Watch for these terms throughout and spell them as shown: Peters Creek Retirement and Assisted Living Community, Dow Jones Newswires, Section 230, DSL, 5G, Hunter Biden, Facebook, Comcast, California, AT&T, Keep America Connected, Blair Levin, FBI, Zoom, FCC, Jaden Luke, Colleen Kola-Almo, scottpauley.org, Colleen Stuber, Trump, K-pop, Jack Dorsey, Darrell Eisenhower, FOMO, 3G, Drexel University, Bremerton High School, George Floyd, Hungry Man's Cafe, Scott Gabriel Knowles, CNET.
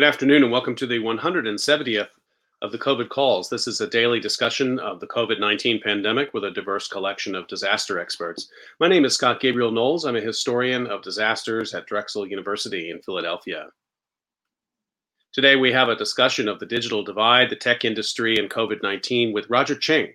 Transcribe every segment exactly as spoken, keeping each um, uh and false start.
Good afternoon and welcome to the one hundred seventieth of the COVID calls. This is a daily discussion of the COVID nineteen pandemic with a diverse collection of disaster experts. My name is Scott Gabriel Knowles. I'm a historian of disasters at Drexel University in Philadelphia. Today we have a discussion of the digital divide, the tech industry, and COVID nineteen with Roger Cheng.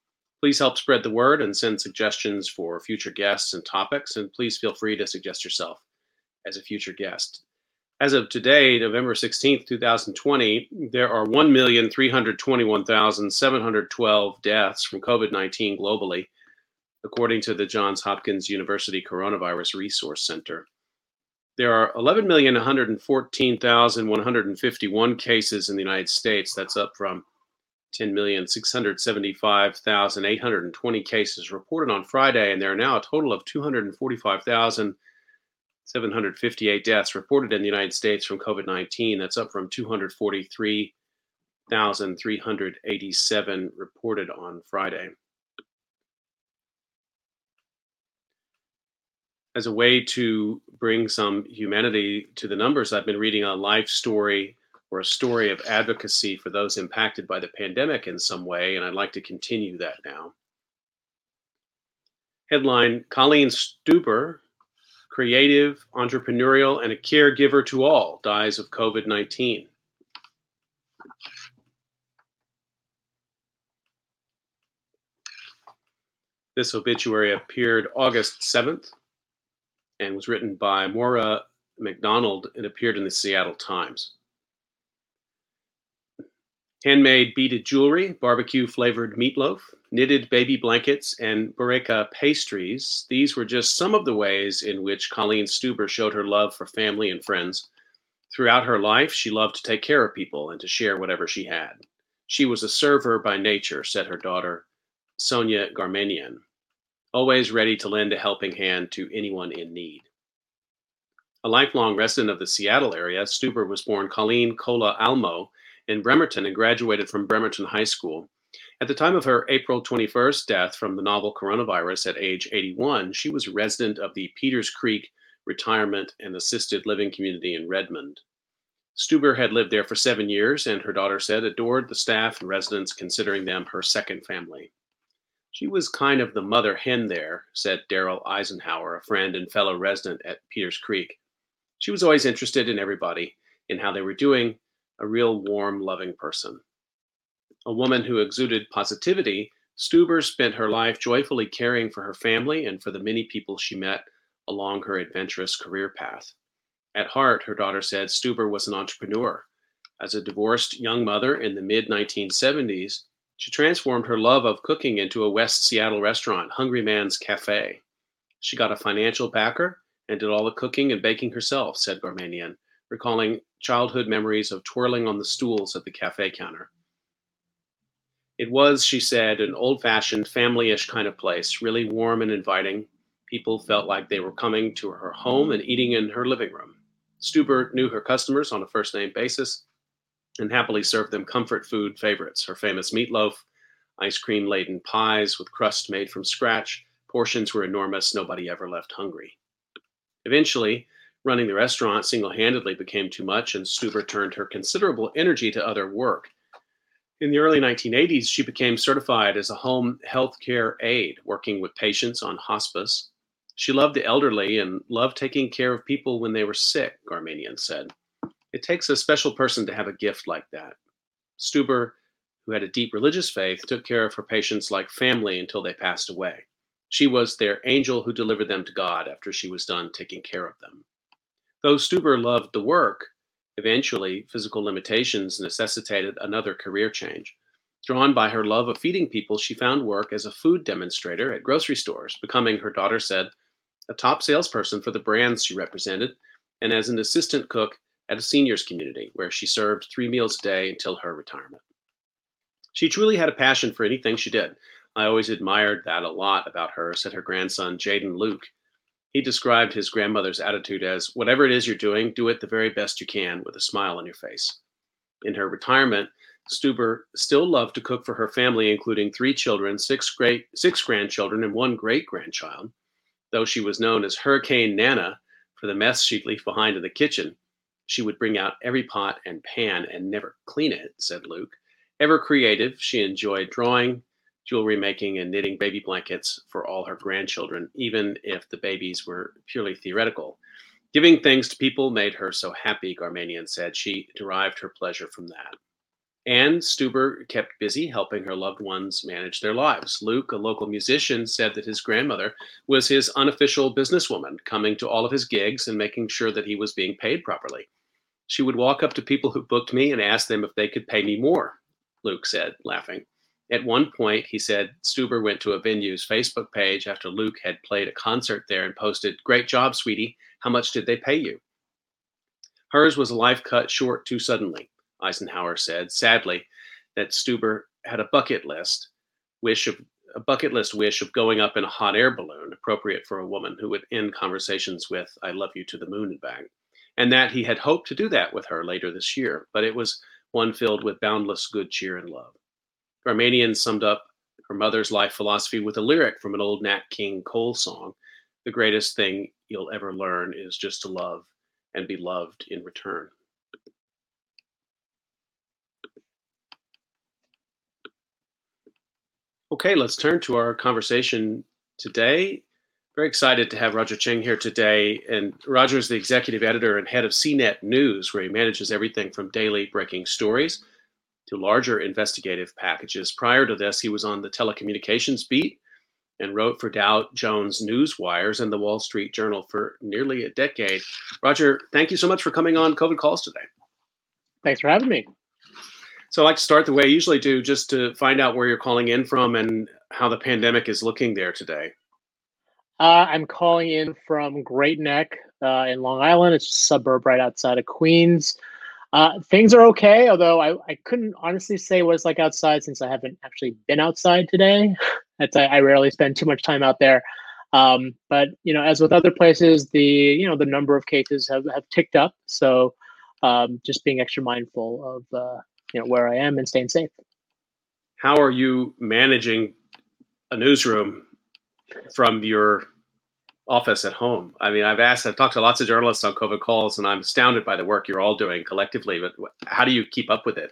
Please help spread the word and send suggestions for future guests and topics, and please feel free to suggest yourself as a future guest. As of today, November sixteenth, two thousand twenty, there are one million three hundred twenty-one thousand seven hundred twelve deaths from COVID nineteen globally, according to the Johns Hopkins University Coronavirus Resource Center. There are eleven million one hundred fourteen thousand one hundred fifty-one cases in the United States. That's up from ten million six hundred seventy-five thousand eight hundred twenty cases reported on Friday, and there are now a total of two hundred forty-five thousand seven hundred fifty-eight deaths reported in the United States from COVID nineteen. That's up from two hundred forty-three thousand three hundred eighty-seven reported on Friday. As a way to bring some humanity to the numbers, I've been reading a life story or a story of advocacy for those impacted by the pandemic in some way, and I'd like to continue that now. Headline: Colleen Stuber, creative, entrepreneurial, and a caregiver to all, dies of COVID nineteen. This obituary appeared August seventh and was written by Mora McDonald and appeared in the Seattle Times. Handmade beaded jewelry, barbecue-flavored meatloaf, knitted baby blankets, and bureka pastries. These were just some of the ways in which Colleen Stuber showed her love for family and friends. Throughout her life, she loved to take care of people and to share whatever she had. She was a server by nature, said her daughter, Sonia Garmanian, always ready to lend a helping hand to anyone in need. A lifelong resident of the Seattle area, Stuber was born Colleen Kola-Almo in Bremerton and graduated from Bremerton High School. At the time of her April twenty-first death from the novel coronavirus at age eighty-one, she was a resident of the Peters Creek Retirement and Assisted Living Community in Redmond. Stuber had lived there for seven years and, her daughter said, adored the staff and residents, considering them her second family. She was kind of the mother hen there, said Darrell Eisenhower, a friend and fellow resident at Peters Creek. She was always interested in everybody and how they were doing, a real warm, loving person. A woman who exuded positivity, Stuber spent her life joyfully caring for her family and for the many people she met along her adventurous career path. At heart, her daughter said, Stuber was an entrepreneur. As a divorced young mother in the mid nineteen seventies, she transformed her love of cooking into a West Seattle restaurant, Hungry Man's Cafe. She got a financial backer and did all the cooking and baking herself, said Garmanian, recalling childhood memories of twirling on the stools at the cafe counter. It was, she said, an old-fashioned, family-ish kind of place, really warm and inviting. People felt like they were coming to her home and eating in her living room. Stuber knew her customers on a first-name basis and happily served them comfort food favorites, her famous meatloaf, ice cream-laden pies with crust made from scratch. Portions were enormous. Nobody ever left hungry. Eventually, running the restaurant single-handedly became too much, and Stuber turned her considerable energy to other work. In the early nineteen eighties, she became certified as a home health care aide, working with patients on hospice. She loved the elderly and loved taking care of people when they were sick, Garmanian said. It takes a special person to have a gift like that. Stuber, who had a deep religious faith, took care of her patients like family until they passed away. She was their angel who delivered them to God after she was done taking care of them. Though Stuber loved the work, eventually physical limitations necessitated another career change. Drawn by her love of feeding people, she found work as a food demonstrator at grocery stores, becoming, her daughter said, a top salesperson for the brands she represented, and as an assistant cook at a seniors community, where she served three meals a day until her retirement. She truly had a passion for anything she did. I always admired that a lot about her, said her grandson, Jaden Luke. He described his grandmother's attitude as, whatever it is you're doing, do it the very best you can with a smile on your face. In her retirement, Stuber still loved to cook for her family, including three children, six great, six grandchildren, and one great-grandchild. Though she was known as Hurricane Nana for the mess she'd leave behind in the kitchen, she would bring out every pot and pan and never clean it, said Luke. Ever creative, she enjoyed drawing, jewelry making, and knitting baby blankets for all her grandchildren, even if the babies were purely theoretical. Giving things to people made her so happy, Garmanian said. She derived her pleasure from that. And Stuber kept busy helping her loved ones manage their lives. Luke, a local musician, said that his grandmother was his unofficial businesswoman, coming to all of his gigs and making sure that he was being paid properly. She would walk up to people who booked me and ask them if they could pay me more, Luke said, laughing. At one point, he said, Stuber went to a venue's Facebook page after Luke had played a concert there and posted, "Great job, sweetie. How much did they pay you?" Hers was a life cut short too suddenly, Eisenhower said, sadly, that Stuber had a bucket list wish of a bucket list wish of going up in a hot air balloon, appropriate for a woman who would end conversations with, "I love you to the moon and back," and that he had hoped to do that with her later this year, but it was one filled with boundless good cheer and love. Garmanian summed up her mother's life philosophy with a lyric from an old Nat King Cole song, "The greatest thing you'll ever learn is just to love and be loved in return." Okay, let's turn to our conversation today. Very excited to have Roger Cheng here today. And Roger is the executive editor and head of C net News, where he manages everything from daily breaking stories to larger investigative packages. Prior to this, he was on the telecommunications beat and wrote for Dow Jones Newswires and the Wall Street Journal for nearly a decade. Roger, thank you so much for coming on COVID Calls today. Thanks for having me. So I'd like to start the way I usually do, just to find out where you're calling in from and how the pandemic is looking there today. Uh, I'm calling in from Great Neck uh, in Long Island. It's a suburb right outside of Queens. Uh, things are okay, although I, I couldn't honestly say what it's like outside since I haven't actually been outside today. That's, I, I rarely spend too much time out there. Um, but, you know, as with other places, the, you know, the number of cases have, have ticked up. So um, just being extra mindful of uh you know, where I am and staying safe. How are you managing a newsroom from your office at home? I mean, I've asked, I've talked to lots of journalists on COVID Calls, and I'm astounded by the work you're all doing collectively, but how do you keep up with it?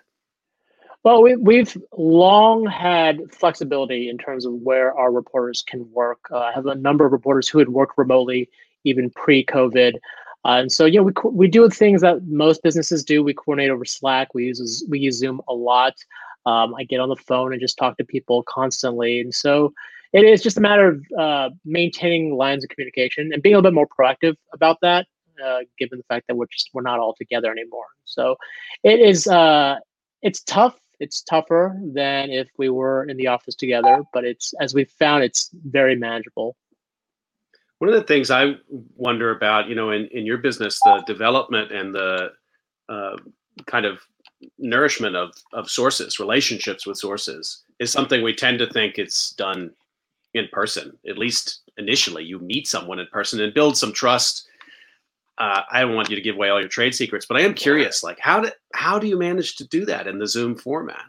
Well, we, we've long had flexibility in terms of where our reporters can work. Uh, I have a number of reporters who had worked remotely even pre-COVID. Uh, and so, you know, we we do things that most businesses do. We coordinate over Slack. We use we use Zoom a lot. Um, I get on the phone and just talk to people constantly. And so it is just a matter of uh, maintaining lines of communication and being a little bit more proactive about that, uh, given the fact that we're just we're not all together anymore. So it is uh, it's tough. It's tougher than if we were in the office together. But it's, as we've found, it's very manageable. One of the things I wonder about, you know, in, in your business, the development and the uh, kind of nourishment of, of sources, relationships with sources, is something we tend to think it's done in person. At least initially, you meet someone in person and build some trust. Uh, I don't want you to give away all your trade secrets, but I am curious, like, how do, how do you manage to do that in the Zoom format?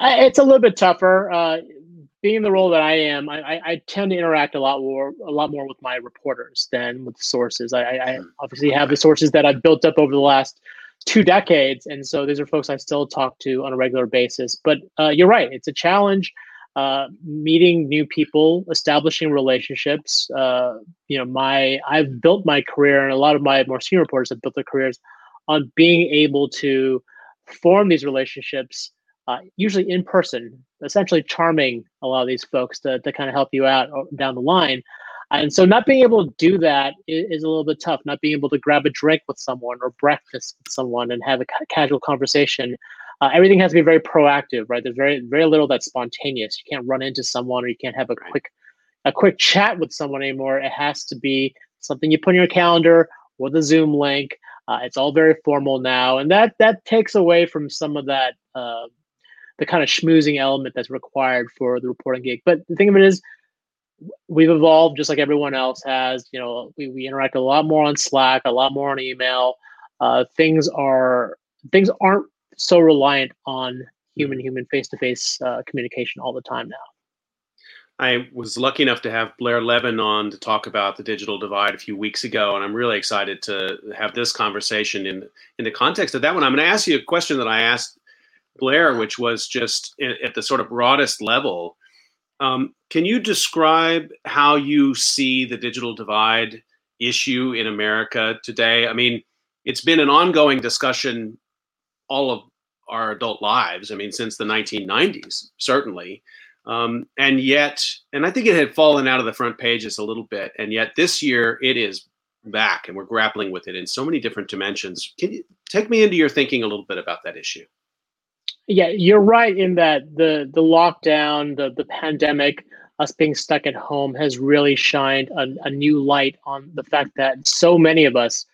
It's a little bit tougher. Uh, Being the role that I am, I, I tend to interact a lot more, a lot more with my reporters than with sources. I, I obviously have the sources that I've built up over the last two decades, and so these are folks I still talk to on a regular basis. But uh, you're right; it's a challenge uh, meeting new people, establishing relationships. Uh, you know, my I've built my career, and a lot of my more senior reporters have built their careers on being able to form these relationships. Uh, usually in person, essentially charming a lot of these folks to, to kind of help you out down the line. And so not being able to do that is, is a little bit tough, not being able to grab a drink with someone or breakfast with someone and have a ca- casual conversation. Uh, everything has to be very proactive, right? There's very very little that's spontaneous. You can't run into someone, or you can't have a quick a quick chat with someone anymore. It has to be something you put in your calendar with a Zoom link. Uh, it's all very formal now. And that that takes away from some of that uh, the kind of schmoozing element that's required for the reporting gig. But the thing of it is, we've evolved just like everyone else has. You know, we, we interact a lot more on Slack, a lot more on email. Uh, things are things aren't so reliant on human-human, face-to-face uh, communication all the time now. I was lucky enough to have Blair Levin on to talk about the digital divide a few weeks ago, and I'm really excited to have this conversation in in the context of that one. I'm going to ask you a question that I asked Blair, which was just at the sort of broadest level. Um, can you describe how you see the digital divide issue in America today? I mean, it's been an ongoing discussion all of our adult lives. I mean, since the nineteen nineties, certainly. Um, and yet, and I think it had fallen out of the front pages a little bit, and yet this year it is back and we're grappling with it in so many different dimensions. Can you take me into your thinking a little bit about that issue? Yeah, you're right in that the the lockdown, the, the pandemic, us being stuck at home has really shined a, a new light on the fact that so many of us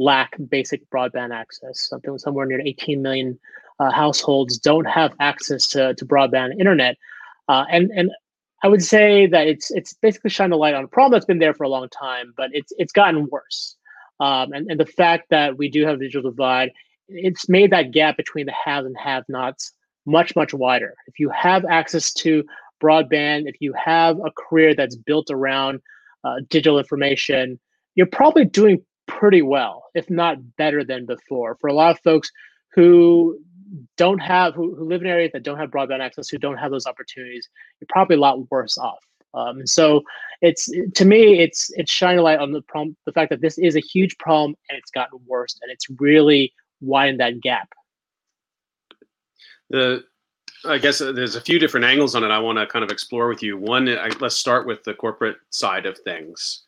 lack basic broadband access. Something somewhere near eighteen million uh, households don't have access to, to broadband internet. Uh, and and I would say that it's it's basically shined a light on a problem that's been there for a long time, but it's it's gotten worse. Um, and, and the fact that we do have a digital divide, it's made that gap between the haves and have-nots much, much wider. If you have access to broadband, if you have a career that's built around uh, digital information, you're probably doing pretty well, if not better than before. For a lot of folks who don't have, who, who live in areas that don't have broadband access, who don't have those opportunities, you're probably a lot worse off. Um, so it's, to me, it's it's shining a light on the problem, the fact that this is a huge problem and it's gotten worse, and it's really widened that gap. The, I guess there's a few different angles on it I want to kind of explore with you. One, I, let's start with the corporate side of things.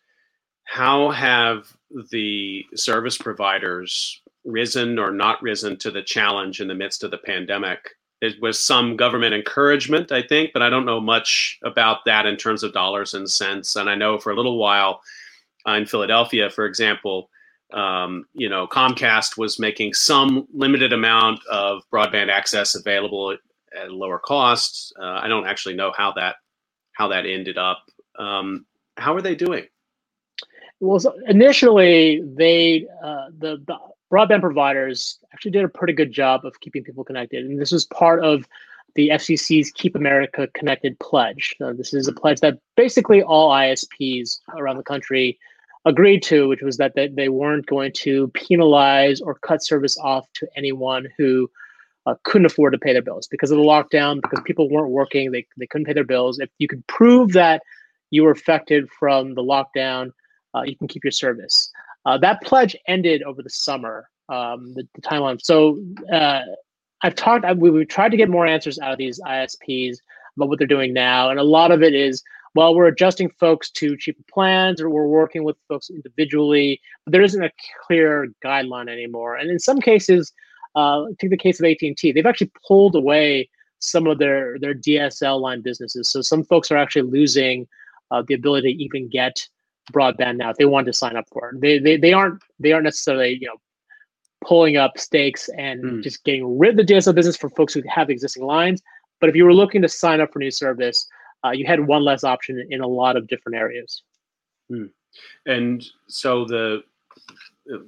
How have the service providers risen or not risen to the challenge in the midst of the pandemic? It was some government encouragement, I think, but I don't know much about that in terms of dollars and cents. And I know for a little while uh, in Philadelphia, for example, um, you know, Comcast was making some limited amount of broadband access available at, at lower costs. Uh, I don't actually know how that how that ended up. Um, how are they doing? Well, so initially, they uh, the, the broadband providers actually did a pretty good job of keeping people connected. And this was part of the F C C's Keep America Connected pledge. So this is a pledge that basically all I S Ps around the country agreed to, which was that they weren't going to penalize or cut service off to anyone who uh, couldn't afford to pay their bills because of the lockdown, because people weren't working, they, they couldn't pay their bills. If you could prove that you were affected from the lockdown, Uh, you can keep your service. Uh, that pledge ended over the summer, um, the, the timeline. So uh, I've talked, I, we, we've tried to get more answers out of these I S Ps about what they're doing now. And a lot of it is, well, we're adjusting folks to cheaper plans, or we're working with folks individually, but there isn't a clear guideline anymore. And in some cases, uh, take the case of A T and T, they've actually pulled away some of their, their D S L line businesses. So some folks are actually losing uh, the ability to even get broadband now if they wanted to sign up for it. They they they aren't they aren't necessarily, you know, pulling up stakes and mm. just getting rid of the D S L business for folks who have existing lines. But if you were looking to sign up for new service, uh, you had one less option in a lot of different areas. Mm. And so the uh,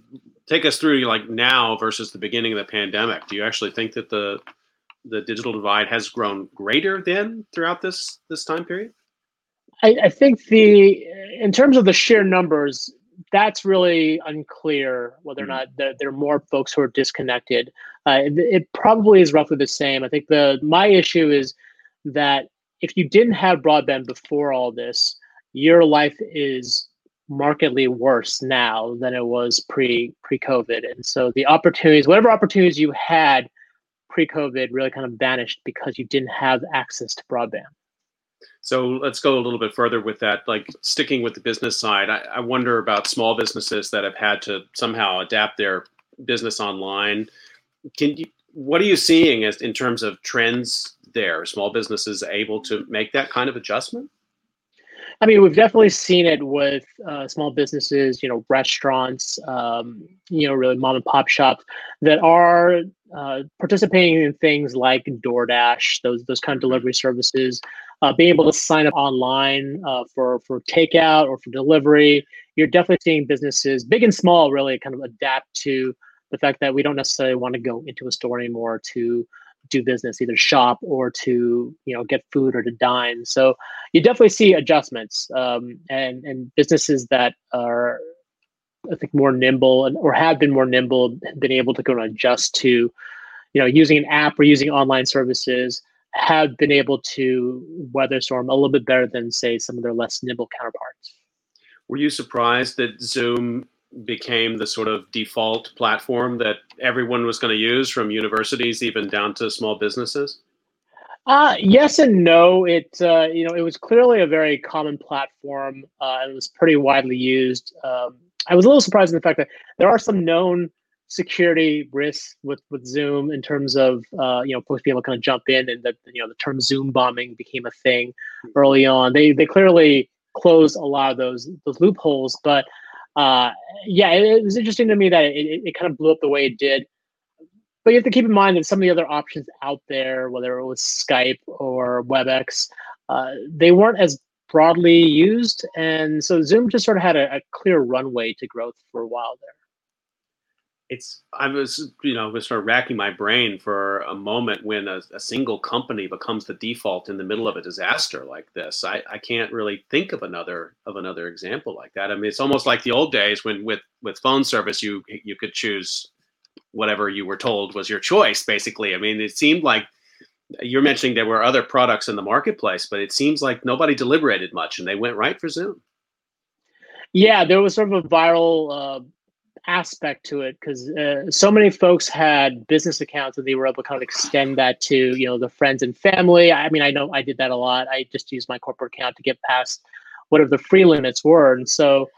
take us through like now versus the beginning of the pandemic. Do you actually think that the the digital divide has grown greater than throughout this this time period? I, I think the in terms of the sheer numbers, that's really unclear whether or not there, there are more folks who are disconnected. Uh, it, it probably is roughly the same. I think the my issue is that if you didn't have broadband before all this, your life is markedly worse now than it was pre pre-COVID. And so the opportunities, whatever opportunities you had pre-COVID, really kind of vanished because you didn't have access to broadband. So let's go a little bit further with that, like sticking with the business side. I, I wonder about small businesses that have had to somehow adapt their business online. Can you, what are you seeing as in terms of trends there? Are small businesses able to make that kind of adjustment? I mean, we've definitely seen it with uh, small businesses, you know, restaurants, um, you know, really mom and pop shops that are uh, participating in things like DoorDash, those those kind of delivery services, uh, being able to sign up online uh, for for takeout or for delivery. You're definitely seeing businesses, big and small, really kind of adapt to the fact that we don't necessarily want to go into a store anymore to do business, either shop or to, you know, get food or to dine. So you definitely see adjustments, um, and and businesses that are, I think, more nimble and or have been more nimble, been able to go and adjust to, you know, using an app or using online services, have been able to weather storm a little bit better than, say, some of their less nimble counterparts. Were you surprised that Zoom became the sort of default platform that everyone was going to use, from universities even down to small businesses? Uh, yes and no. It uh, you know it was clearly a very common platform. Uh, it was pretty widely used. Um, I was a little surprised in the fact that there are some known security risks with, with Zoom in terms of uh, you know folks being able to kind of jump in, and that you know the term Zoom bombing became a thing early on. They they clearly closed a lot of those those loopholes, but. Uh, yeah, it, it was interesting to me that it, it kind of blew up the way it did. But you have to keep in mind that some of the other options out there, whether it was Skype or WebEx, uh, they weren't as broadly used. And so Zoom just sort of had a, a clear runway to growth for a while there. It's I was, you know, was sort of racking my brain for a moment when a, a single company becomes the default in the middle of a disaster like this. I, I can't really think of another of another example like that. I mean, it's almost like the old days when with, with phone service, you you could choose whatever you were told was your choice, basically. I mean, it seemed like you're mentioning there were other products in the marketplace, but it seems like nobody deliberated much and they went right for Zoom. Yeah, there was sort of a viral uh aspect to it, because uh, so many folks had business accounts and they were able to kind of extend that to, you know, the friends and family. I mean, I know I did that a lot. I just used my corporate account to get past whatever the free limits were. And so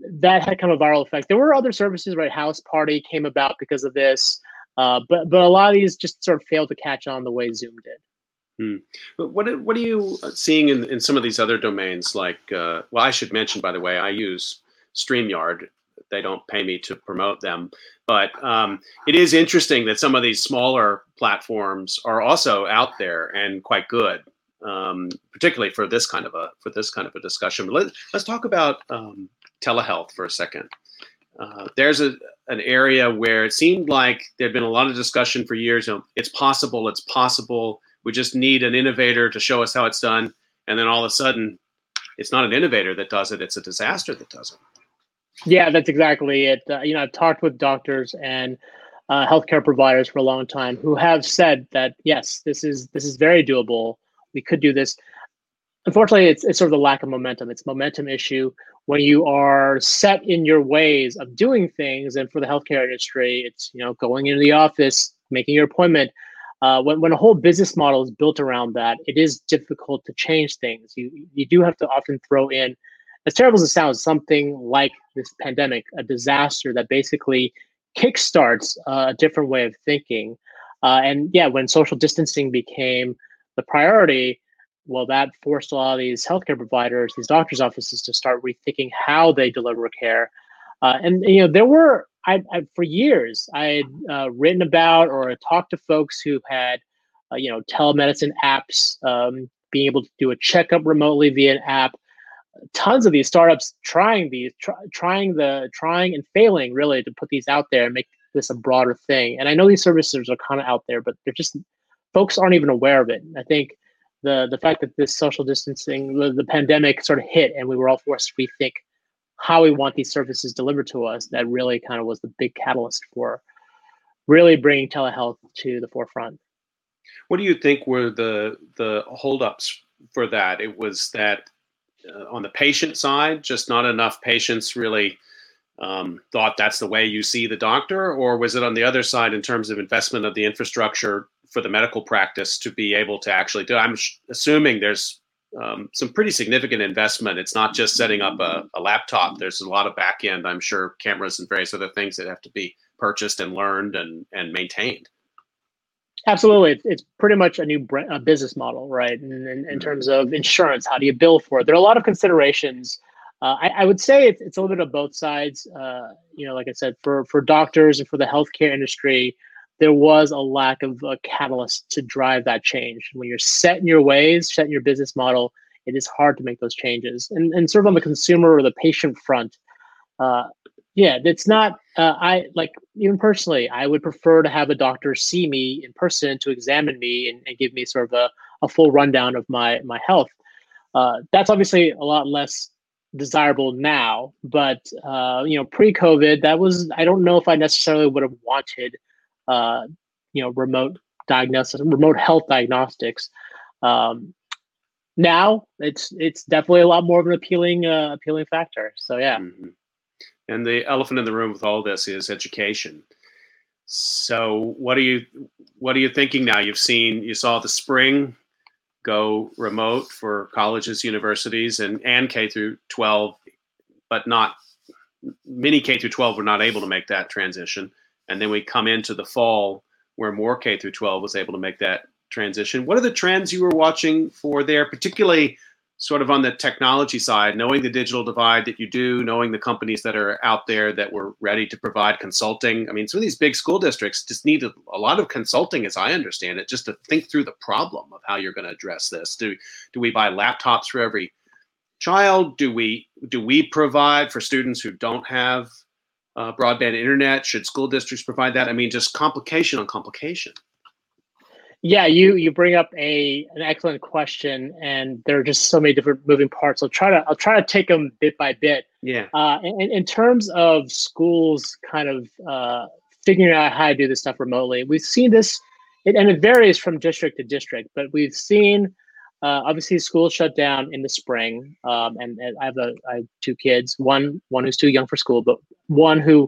that had kind of a viral effect. There were other services, right? House Party came about because of this, uh, but but a lot of these just sort of failed to catch on the way Zoom did. Hmm. But what what are you seeing in, in some of these other domains? Like, uh, well, I should mention, by the way, I use StreamYard. They don't pay me to promote them, but um, it is interesting that some of these smaller platforms are also out there and quite good, um, particularly for this kind of a for this kind of a discussion. But let's let's talk about um, telehealth for a second. Uh, there's a an area where it seemed like there'd been a lot of discussion for years. You know, it's possible, it's possible. We just need an innovator to show us how it's done, and then all of a sudden, it's not an innovator that does it; it's a disaster that does it. Yeah, that's exactly it. Uh, you know, I've talked with doctors and uh, healthcare providers for a long time who have said that, yes, this is this is very doable. We could do this. Unfortunately, it's it's sort of the lack of momentum. It's a momentum issue. When you are set in your ways of doing things, and for the healthcare industry, it's, you know, going into the office, making your appointment. Uh, when when a whole business model is built around that, it is difficult to change things. You you do have to often throw in, as terrible as it sounds, something like this pandemic, a disaster that basically kickstarts a different way of thinking. Uh, and yeah, when social distancing became the priority, well, that forced a lot of these healthcare providers, these doctors' offices, to start rethinking how they deliver care. Uh, and, you know, there were, I, I for years, I had uh, written about or talked to folks who had, uh, you know, telemedicine apps, um, being able to do a checkup remotely via an app. Tons of these startups trying these, try, trying the, trying and failing really to put these out there and make this a broader thing. And I know these services are kind of out there, but they're just, folks aren't even aware of it. And I think the the fact that this social distancing, the, the pandemic sort of hit, and we were all forced to rethink how we want these services delivered to us, that really kind of was the big catalyst for really bringing telehealth to the forefront. What do you think were the the holdups for that? It was that. Uh, on the patient side, just not enough patients really um, thought that's the way you see the doctor? Or was it on the other side in terms of investment of the infrastructure for the medical practice to be able to actually do? I'm sh- assuming there's um, some pretty significant investment. It's not just setting up a, a laptop. There's a lot of back end, I'm sure, cameras and various other things that have to be purchased and learned and, and maintained. Absolutely. It's pretty much a new brand, a business model, right? And in, in terms of insurance, how do you bill for it? There are a lot of considerations. Uh, I, I would say it's, it's a little bit of both sides. Uh, you know, like I said, for, for doctors and for the healthcare industry, there was a lack of a catalyst to drive that change. When you're set in your ways, set in your business model, it is hard to make those changes. And and sort of on the consumer or the patient front, uh, yeah, it's not, uh, I like, even personally, I would prefer to have a doctor see me in person to examine me and, and give me sort of a, a full rundown of my, my health. Uh, that's obviously a lot less desirable now, but uh, you know, pre-COVID, that was, I don't know if I necessarily would have wanted uh, you know, remote diagnosis, remote health diagnostics. Um, now it's it's definitely a lot more of an appealing uh, appealing factor. So yeah. Mm-hmm. And the elephant in the room with all this is education. So what are you what are you thinking now? You've seen you saw the spring go remote for colleges, universities, and, and K through twelve, but not many K through twelve were not able to make that transition. And then we come into the fall where more K through twelve was able to make that transition. What are the trends you were watching for there, particularly sort of on the technology side, knowing the digital divide that you do, knowing the companies that are out there that were ready to provide consulting? I mean, some of these big school districts just need a, a lot of consulting, as I understand it, just to think through the problem of how you're going to address this. Do do we buy laptops for every child? Do we do we provide for students who don't have uh, broadband internet? Should school districts provide that? I mean, just complication on complication. Yeah, you you bring up a an excellent question, and there are just so many different moving parts. I'll try to I'll try to take them bit by bit. Yeah. Uh, in, in terms of schools, kind of uh, figuring out how to do this stuff remotely, we've seen this, it, and it varies from district to district. But we've seen uh, obviously schools shut down in the spring, um, and, and I have a I have two kids, one one who's too young for school, but one who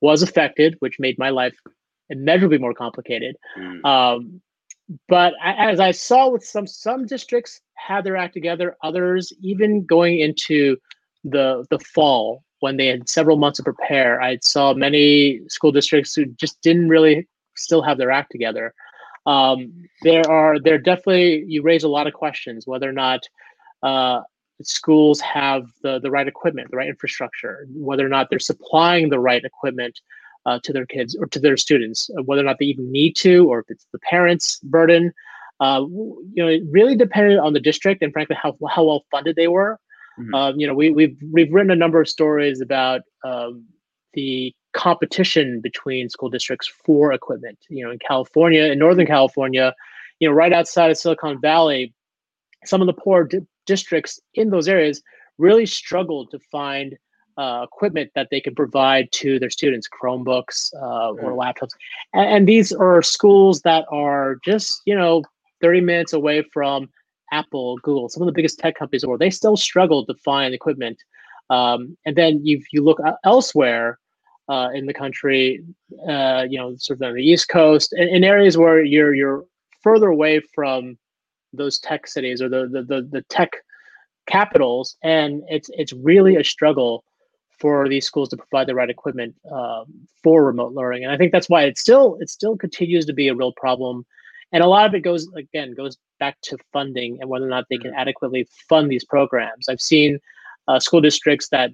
was affected, which made my life immeasurably more complicated. Mm. Um, But as I saw with some some districts had their act together, others even going into the the fall when they had several months to prepare, I saw many school districts who just didn't really still have their act together. Um, there are there definitely you raise a lot of questions whether or not uh, schools have the the right equipment, the right infrastructure, whether or not they're supplying the right equipment Uh, to their kids or to their students, whether or not they even need to, or if it's the parents' burden. Uh, you know, it really depended on the district and frankly how how well funded they were. Mm-hmm. Um, you know, we we've we've written a number of stories about um, the competition between school districts for equipment. You know, in California, in Northern California, you know, right outside of Silicon Valley, some of the poor di- districts in those areas really struggled to find Uh, equipment that they could provide to their students, Chromebooks uh, or laptops. And, and these are schools that are just, you know, thirty minutes away from Apple, Google, some of the biggest tech companies in the world. They still struggle to find equipment. Um, and then you you look elsewhere uh, in the country, uh, you know, sort of on the East Coast, in, in areas where you're you're further away from those tech cities or the the the, the tech capitals, and it's it's really a struggle for these schools to provide the right equipment um, for remote learning. And I think that's why it still it still continues to be a real problem. And a lot of it goes, again, goes back to funding and whether or not they can adequately fund these programs. I've seen uh, school districts that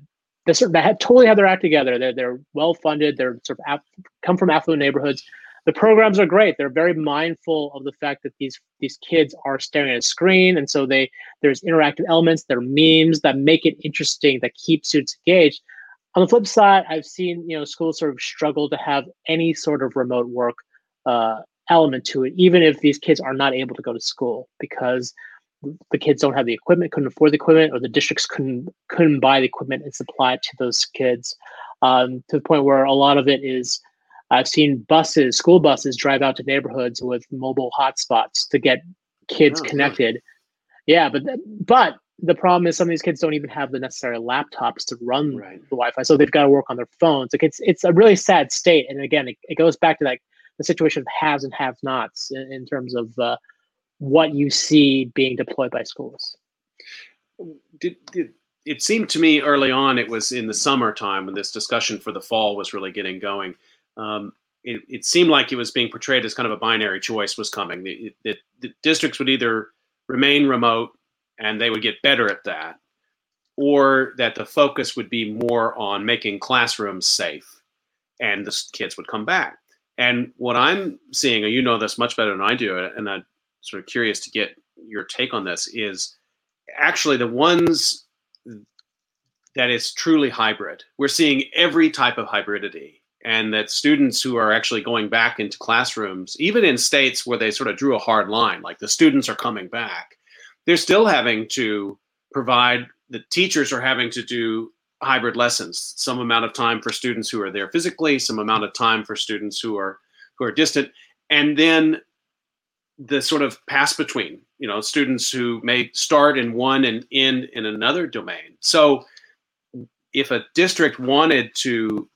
that have, totally have their act together. They're, they're well-funded, they're sort of aff- come from affluent neighborhoods. The programs are great. They're very mindful of the fact that these these kids are staring at a screen. And so they there's interactive elements, there are memes that make it interesting, that keep students engaged. On the flip side, I've seen, you know, schools sort of struggle to have any sort of remote work uh, element to it, even if these kids are not able to go to school because the kids don't have the equipment, couldn't afford the equipment, or the districts couldn't couldn't buy the equipment and supply it to those kids. Um, to the point where a lot of it is, I've seen buses, school buses, drive out to neighborhoods with mobile hotspots to get kids oh, connected. Wow. Yeah, but but. The problem is some of these kids don't even have the necessary laptops to run right. the Wi-Fi, so they've got to work on their phones. Like it's it's a really sad state, and again, it, it goes back to like the situation of haves and have-nots in, in terms of uh, what you see being deployed by schools. Did, did it seemed to me early on it was in the summertime when this discussion for the fall was really getting going. Um, it, it seemed like it was being portrayed as kind of a binary choice was coming. The, the, the districts would either remain remote, and they would get better at that, or that the focus would be more on making classrooms safe and the kids would come back. And what I'm seeing, and you know this much better than I do, and I'm sort of curious to get your take on this, is actually the ones that is truly hybrid. We're seeing every type of hybridity, and that students who are actually going back into classrooms, even in states where they sort of drew a hard line, like the students are coming back, they're still having to provide, the teachers are having to do hybrid lessons, some amount of time for students who are there physically, some amount of time for students who are who are distant, and then the sort of pass between, you know, students who may start in one and end in another domain. So if a district wanted to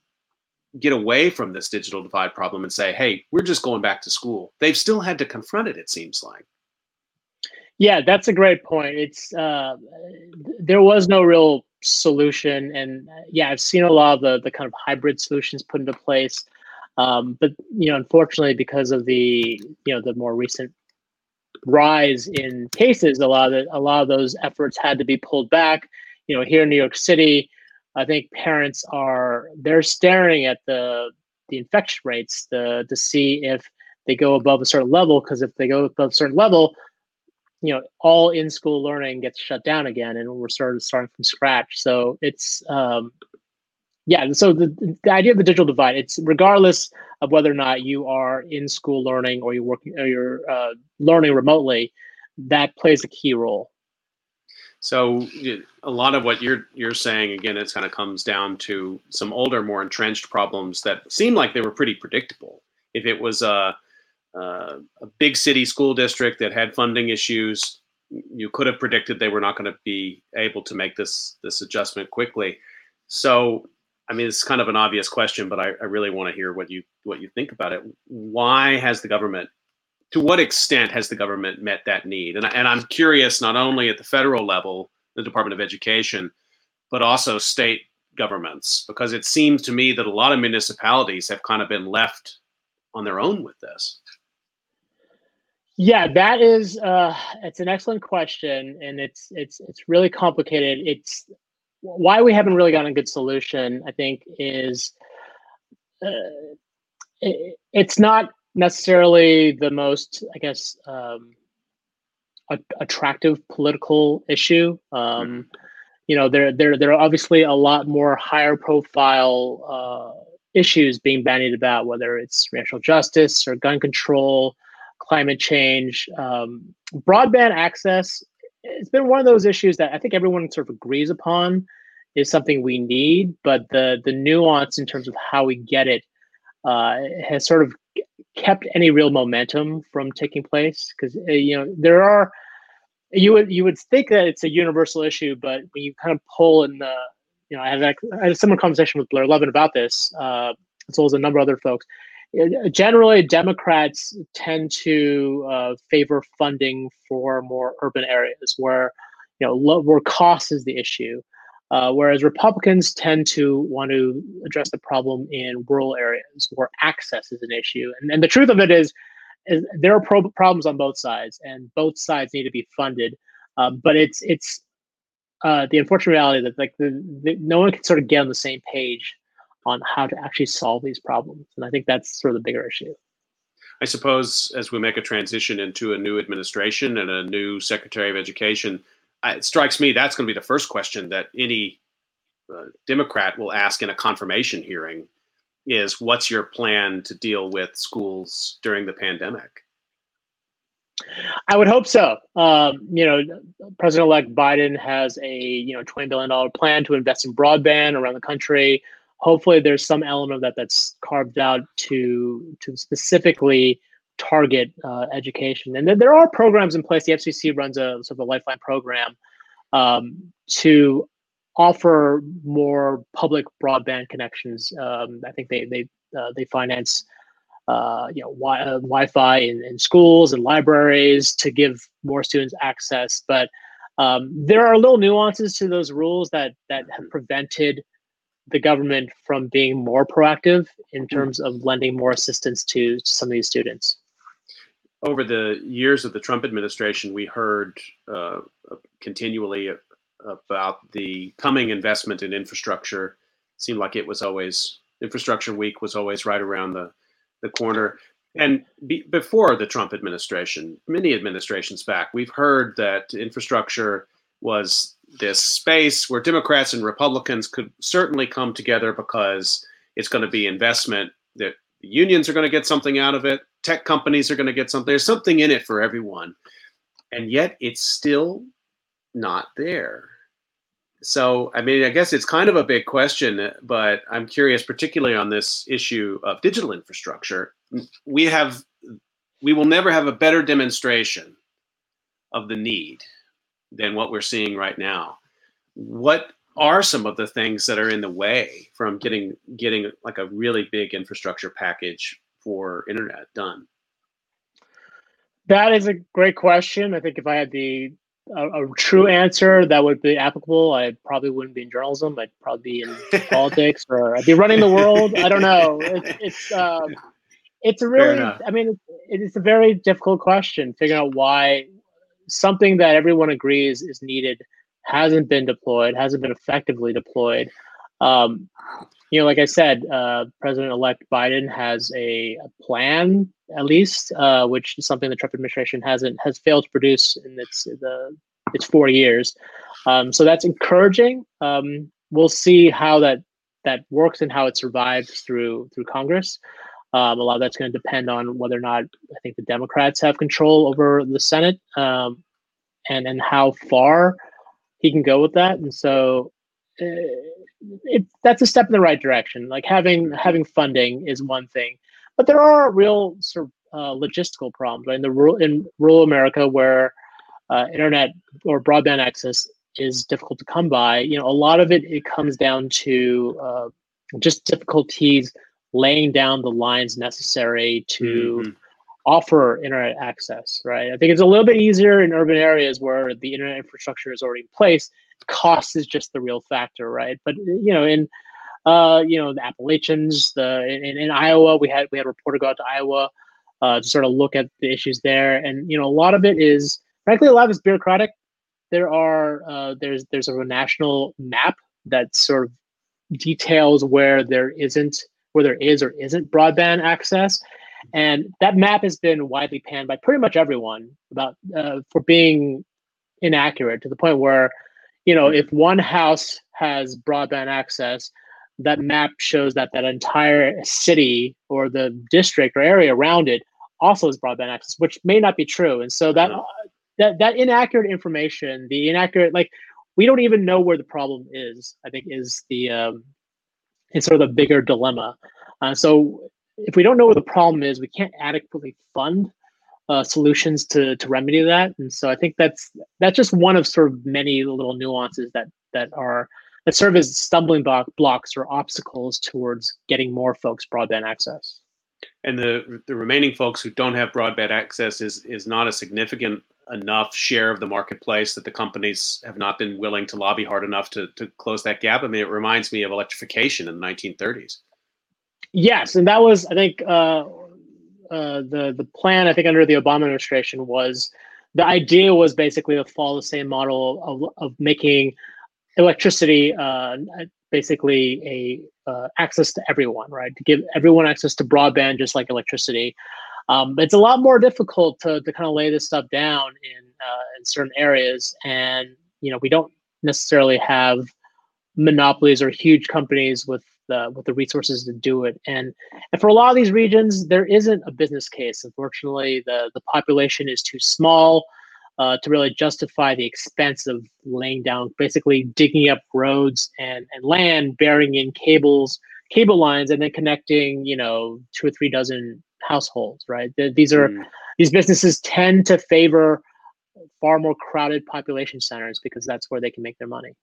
get away from this digital divide problem and say, hey, we're just going back to school, they've still had to confront it, it seems like. Yeah, that's a great point. It's uh, there was no real solution. And uh, yeah, I've seen a lot of the, the kind of hybrid solutions put into place. Um, but, you know, unfortunately, because of the, you know, the more recent rise in cases, a lot of the, a lot of those efforts had to be pulled back. You know, here in New York City, I think parents are, they're staring at the the infection rates the, to see if they go above a certain level, because if they go above a certain level, you know, all in-school learning gets shut down again, and we're sort of starting from scratch. So it's, um, yeah, so the, the idea of the digital divide, it's regardless of whether or not you are in school learning or you're working or you're uh, learning remotely, that plays a key role. So a lot of what you're you're saying, again, it kind of comes down to some older, more entrenched problems that seem like they were pretty predictable. If it was a, a big city school district that had funding issues, you could have predicted they were not going to be able to make this this adjustment quickly. So, I mean, it's kind of an obvious question, but I, I really want to hear what you what you think about it. Why has the government, to what extent has the government met that need? And, and I'm curious, not only at the federal level, the Department of Education, but also state governments, because it seems to me that a lot of municipalities have kind of been left on their own with this. Yeah, that is, uh, it's an excellent question. And it's, it's, it's really complicated. It's why we haven't really gotten a good solution, I think, is uh, it, it's not necessarily the most, I guess, um, a- attractive political issue. Um, you know, there, there, there are obviously a lot more higher profile uh, issues being bandied about, whether it's racial justice or gun control, climate change, um, broadband access. It's been one of those issues that I think everyone sort of agrees upon is something we need, but the, the nuance in terms of how we get it uh, has sort of kept any real momentum from taking place, because uh, you know there are you would you would think that it's a universal issue, but when you kind of pull in the you know I had a, I had a similar conversation with Blair Levin about this, uh, as well as a number of other folks. Generally, Democrats tend to uh, favor funding for more urban areas where you know low, where cost is the issue, uh, whereas Republicans tend to want to address the problem in rural areas where access is an issue. And, and the truth of it is, is there are pro- problems on both sides, and both sides need to be funded. Uh, but it's it's uh, the unfortunate reality that like the, the, no one can sort of get on the same page on how to actually solve these problems. And I think that's sort of the bigger issue. I suppose as we make a transition into a new administration and a new Secretary of Education, it strikes me that's going to be the first question that any uh, Democrat will ask in a confirmation hearing is, what's your plan to deal with schools during the pandemic? I would hope so. Um, you know, President-elect Biden has a you know twenty billion dollars plan to invest in broadband around the country. Hopefully there's some element of that that's carved out to to specifically target uh, education. And then there are programs in place. The F C C runs a sort of a lifeline program um, to offer more public broadband connections. Um, I think they they uh, they finance uh, you know wi- uh, Wi-Fi in, in schools and libraries to give more students access. But um, there are little nuances to those rules that that have prevented the government from being more proactive in terms of lending more assistance to, to some of these students. Over the years of the Trump administration, we heard uh, continually about the coming investment in infrastructure. It seemed like it was always, Infrastructure Week was always right around the the corner. And be, before the Trump administration, many administrations back, we've heard that infrastructure was this space where Democrats and Republicans could certainly come together because it's going to be investment, that unions are going to get something out of it, tech companies are going to get something, there's something in it for everyone. And yet it's still not there. So, I mean, I guess it's kind of a big question, but I'm curious, particularly on this issue of digital infrastructure. We have, we will never have a better demonstration of the need than what we're seeing right now. What are some of the things that are in the way from getting getting like a really big infrastructure package for internet done? That is a great question. I think if I had the a, a true answer that would be applicable, I probably wouldn't be in journalism. I'd probably be in politics, or I'd be running the world. I don't know. It's it's um, it's a really, I mean, it's, it's a very difficult question, figuring out why something that everyone agrees is needed hasn't been deployed, hasn't been effectively deployed. Um, you know, like I said, uh, President-elect Biden has a, a plan, at least, uh, which is something the Trump administration hasn't has failed to produce in its the its four years. Um, so that's encouraging. Um, we'll see how that that works and how it survives through through Congress. Um, a lot of that's going to depend on whether or not I think the Democrats have control over the Senate, um, and and how far he can go with that. And so uh, it, that's a step in the right direction. Like having having funding is one thing, but there are real sort of, uh, logistical problems, right? In the rural in rural America, where uh, internet or broadband access is difficult to come by, you know, a lot of it it comes down to uh, just difficulties laying down the lines necessary to mm-hmm. offer internet access, right? I think it's a little bit easier in urban areas where the internet infrastructure is already in place. Cost is just the real factor, right? But you know, in uh, you know, the Appalachians, the in, in Iowa, we had we had a reporter go out to Iowa uh, to sort of look at the issues there, and you know, a lot of it is frankly a lot of it's bureaucratic. There are uh, there's there's a national map that sort of details where there isn't. where there is or isn't broadband access. And that map has been widely panned by pretty much everyone about uh, for being inaccurate, to the point where, you know, if one house has broadband access, that map shows that that entire city or the district or area around it also has broadband access, which may not be true. And so that uh, that that inaccurate information, the inaccurate, like, we don't even know where the problem is, I think is the, um, it's sort of a bigger dilemma. Uh, so if we don't know where the problem is, we can't adequately fund uh, solutions to to remedy that. And so I think that's that's just one of sort of many little nuances that that are that serve as stumbling block, blocks or obstacles towards getting more folks broadband access. And the the remaining folks who don't have broadband access is is not a significant enough share of the marketplace that the companies have not been willing to lobby hard enough to, to close that gap. I mean, it reminds me of electrification in the nineteen thirties. Yes, and that was, I think, uh, uh, the the plan, I think, under the Obama administration was, the idea was basically to follow the same model of, of making electricity uh, basically a uh, access to everyone, right? To give everyone access to broadband, just like electricity. Um, but it's a lot more difficult to, to kind of lay this stuff down in uh, in certain areas, and you know, we don't necessarily have monopolies or huge companies with the with the resources to do it. And and for a lot of these regions, there isn't a business case. Unfortunately, the the population is too small uh, to really justify the expense of laying down, basically digging up roads and and land, burying in cables, cable lines, and then connecting, you know, two or three dozen households, right? These are mm. these businesses tend to favor far more crowded population centers because that's where they can make their money.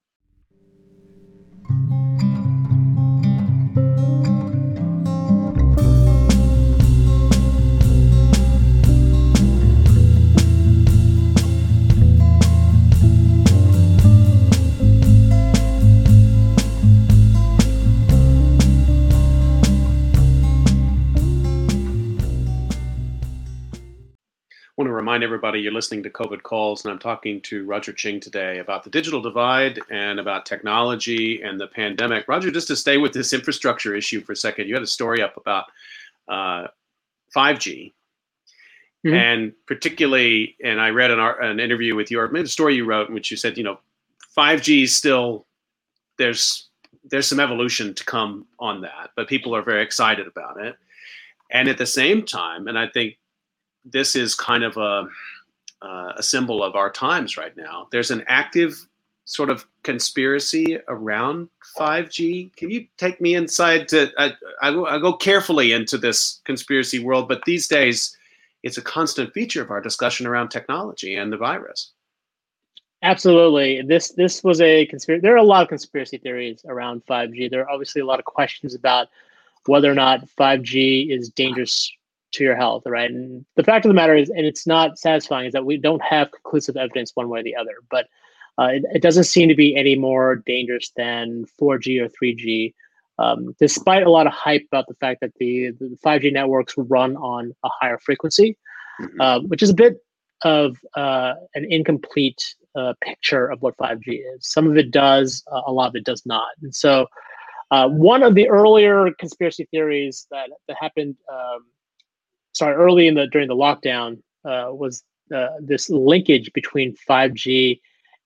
I want to remind everybody you're listening to COVID Calls, and I'm talking to Roger Cheng today about the digital divide and about technology and the pandemic. Roger, just to stay with this infrastructure issue for a second, you had a story up about uh, five G. Mm-hmm. And particularly, and I read an, an interview with you, or maybe a story you wrote in which you said, you know, five G is still, there's there's some evolution to come on that, but people are very excited about it. And at the same time, and I think this is kind of a, uh, a symbol of our times right now, there's an active sort of conspiracy around five G. Can you take me inside to, I, I, I go carefully into this conspiracy world, but these days, it's a constant feature of our discussion around technology and the virus. Absolutely. This this was a conspiracy. There are a lot of conspiracy theories around five G. There are obviously a lot of questions about whether or not five G is dangerous to your health, right? And the fact of the matter is, and it's not satisfying, is that we don't have conclusive evidence one way or the other, but uh, it, it doesn't seem to be any more dangerous than four G or three G. Um, despite a lot of hype about the fact that the, the five G networks run on a higher frequency, mm-hmm. uh, which is a bit of uh, an incomplete uh, picture of what five G is. Some of it does, uh, a lot of it does not. And so uh, one of the earlier conspiracy theories that, that happened, um, sorry, early in the during the lockdown uh, was uh, this linkage between five G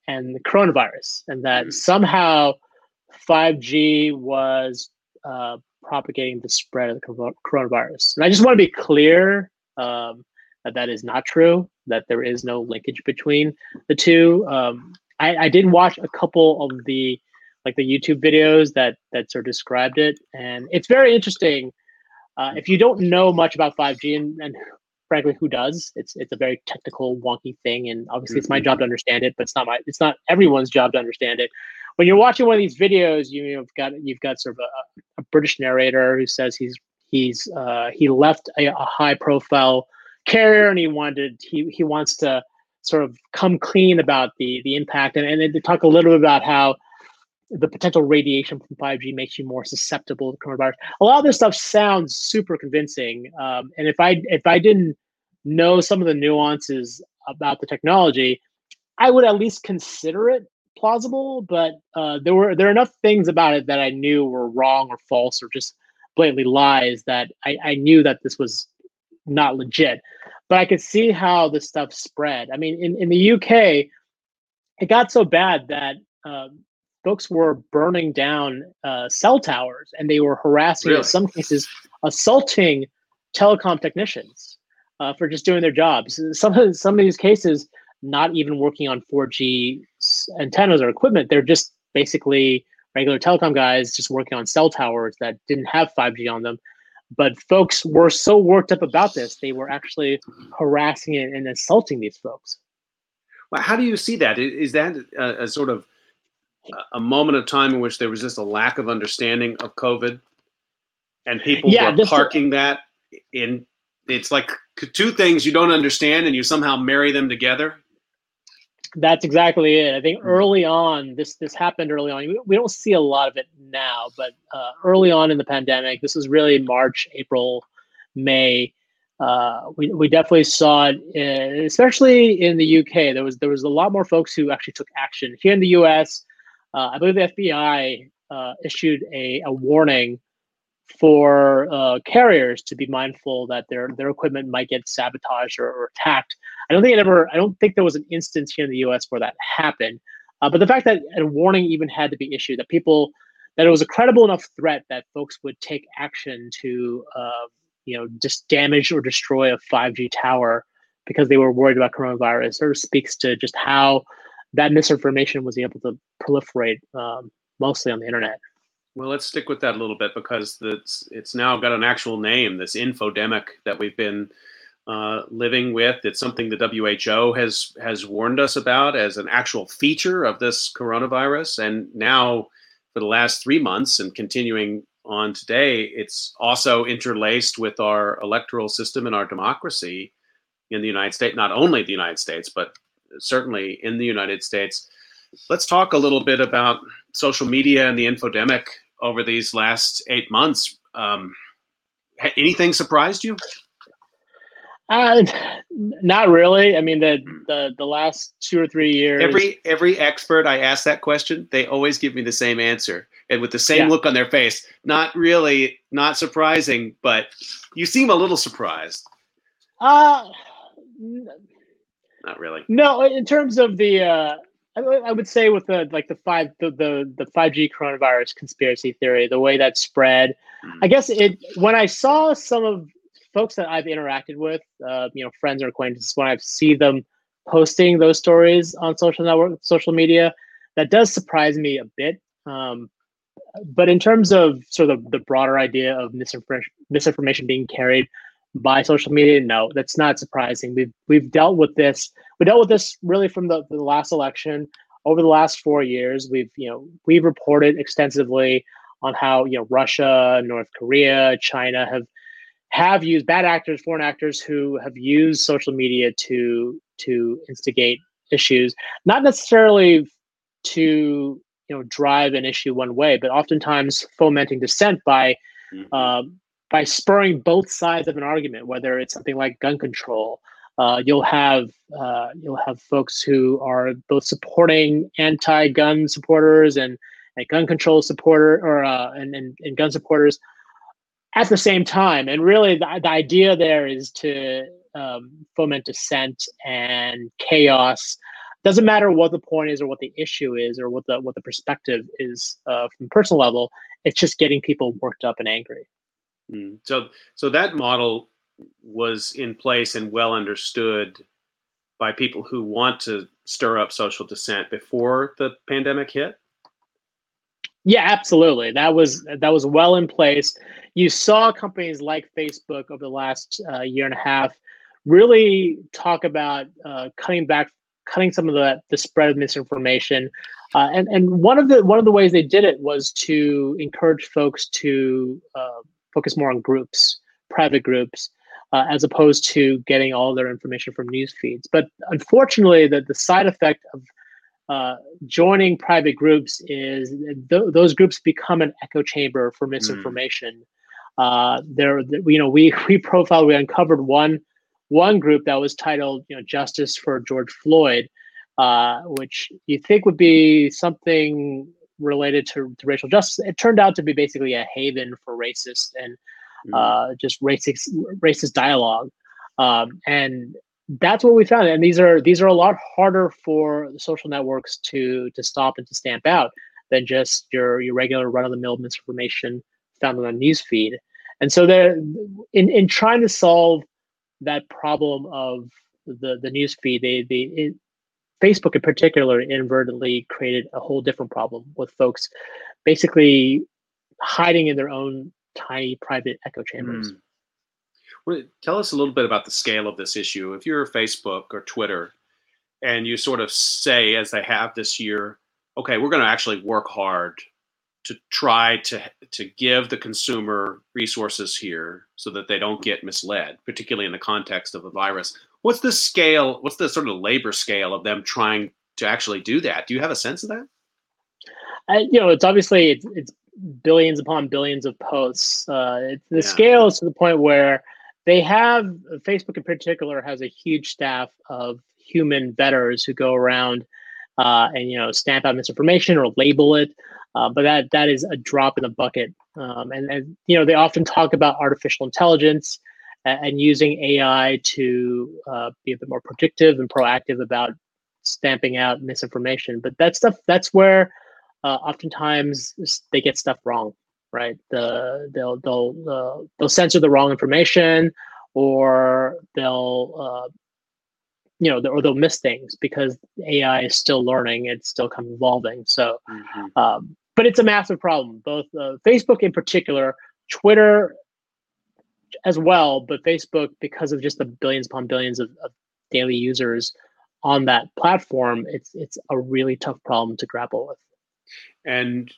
and the coronavirus, and that mm-hmm. somehow five G was uh, propagating the spread of the coronavirus. And I just want to be clear um, that that is not true, that there is no linkage between the two. Um, I, I did watch a couple of the like the YouTube videos that, that sort of described it. And it's very interesting. Uh, if you don't know much about five G, and, and frankly, who does? It's it's a very technical, wonky thing. And obviously, mm-hmm. it's my job to understand it, but it's not my it's not everyone's job to understand it. When you're watching one of these videos, you've got you've got sort of a, a British narrator who says he's he's uh, he left a, a high-profile carrier and he wanted he he wants to sort of come clean about the the impact, and and they talk a little bit about how the potential radiation from five G makes you more susceptible to coronavirus. A lot of this stuff sounds super convincing, um, and if I if I didn't know some of the nuances about the technology, I would at least consider it plausible, but uh, there were there are enough things about it that I knew were wrong or false or just blatantly lies that I, I knew that this was not legit. But I could see how this stuff spread. I mean, in, in the U K, it got so bad that uh, folks were burning down uh, cell towers, and they were harassing, really? In some cases, assaulting telecom technicians uh, for just doing their jobs. Some of some of these cases, not even working on four G antennas or equipment, they're just basically regular telecom guys just working on cell towers that didn't have five G on them. But folks were so worked up about this, they were actually harassing and assaulting these folks. Well, how do you see that? Is that a, a sort of a moment of time in which there was just a lack of understanding of COVID, and people yeah, were parking is- that in? It's like two things you don't understand and you somehow marry them together. That's exactly it. I think early on, this this happened early on. We don't see a lot of it now, but uh, early on in the pandemic, this was really March, April, May. Uh, we we definitely saw it, in, especially in the U K. There was there was a lot more folks who actually took action. Here in the U S, uh, I believe the F B I uh, issued a, a warning for uh, carriers to be mindful that their their equipment might get sabotaged or, or attacked. I don't think it ever. I don't think there was an instance here in the U S where that happened. Uh, but the fact that a warning even had to be issued, that people, that it was a credible enough threat that folks would take action to, uh, you know, just damage or destroy a five G tower because they were worried about coronavirus, sort of speaks to just how that misinformation was able to proliferate, um, mostly on the internet. Well, let's stick with that a little bit, because it's it's now got an actual name, this infodemic that we've been Uh, living with. It's something the W H O has has warned us about as an actual feature of this coronavirus. And now for the last three months and continuing on today, it's also interlaced with our electoral system and our democracy in the United States, not only the United States, but certainly in the United States. Let's talk a little bit about social media and the infodemic over these last eight months. Um, anything surprised you? Uh, not really. I mean, the, the the last two or three years. Every every expert I ask that question, they always give me the same answer. and with the same yeah. look on their face. Not really, not surprising, but you seem a little surprised. Uh, n- not really. No, in terms of the, uh, I, I would say with the like the five the, the the five G coronavirus conspiracy theory, the way that spread, mm. I guess it when I saw some of folks that I've interacted with, uh, you know, friends or acquaintances, when I see them posting those stories on social network, social media, that does surprise me a bit. Um, but in terms of sort of the broader idea of misinformation, misinformation being carried by social media, no, that's not surprising. We've we've dealt with this. We dealt with this really from the, the last election. Over the last four years, we've you know we've reported extensively on how you know Russia, North Korea, China have have used bad actors, foreign actors who have used social media to to instigate issues, not necessarily to you know drive an issue one way, but oftentimes fomenting dissent by mm-hmm. uh, by spurring both sides of an argument. Whether it's something like gun control, uh, you'll have uh, you'll have folks who are both supporting anti-gun supporters and, and gun control supporter or uh, and, and and gun supporters at the same time. And really the, the idea there is to um, foment dissent and chaos. Doesn't matter what the point is or what the issue is or what the what the perspective is uh, from a personal level, it's just getting people worked up and angry. Mm. So so that model was in place and well understood by people who want to stir up social dissent before the pandemic hit? Yeah, absolutely. That was that was well in place. You saw companies like Facebook over the last uh, year and a half really talk about uh, cutting back, cutting some of the, the spread of misinformation, uh, and and one of the one of the ways they did it was to encourage folks to uh, focus more on groups, private groups, uh, as opposed to getting all their information from news feeds. But unfortunately, the the side effect of Uh, joining private groups is th- those groups become an echo chamber for misinformation. Mm. Uh, there, you know, we we profiled, we uncovered one one group that was titled, you know, "Justice for George Floyd," uh, which you think would be something related to, to racial justice. It turned out to be basically a haven for racist and mm. uh, just racist racist dialogue, um, and. That's what we found, and these are these are a lot harder for social networks to to stop and to stamp out than just your your regular run-of-the-mill misinformation found on a newsfeed. And so, there, in in trying to solve that problem of the the newsfeed, they they it, Facebook in particular inadvertently created a whole different problem with folks basically hiding in their own tiny private echo chambers. Mm. Tell us a little bit about the scale of this issue. If you're Facebook or Twitter and you sort of say, as they have this year, okay, we're going to actually work hard to try to to give the consumer resources here so that they don't get misled, particularly in the context of a virus. What's the scale, what's the sort of labor scale of them trying to actually do that? Do you have a sense of that? I, you know, it's obviously, it's, it's billions upon billions of posts. Uh, it, the yeah. scale is to the point where they have, Facebook in particular has a huge staff of human vetters who go around uh, and, you know, stamp out misinformation or label it. Uh, but that that is a drop in the bucket. Um, and, and, you know, they often talk about artificial intelligence and, and using A I to uh, be a bit more predictive and proactive about stamping out misinformation. But that stuff, that's where uh, oftentimes they get stuff wrong. Right, the, they'll they'll uh, they'll censor the wrong information, or they'll uh, you know, or they'll miss things because A I is still learning; it's still kind of evolving. So, mm-hmm. um, but it's a massive problem. Both uh, Facebook in particular, Twitter as well, but Facebook because of just the billions upon billions of, of daily users on that platform, it's it's a really tough problem to grapple with. And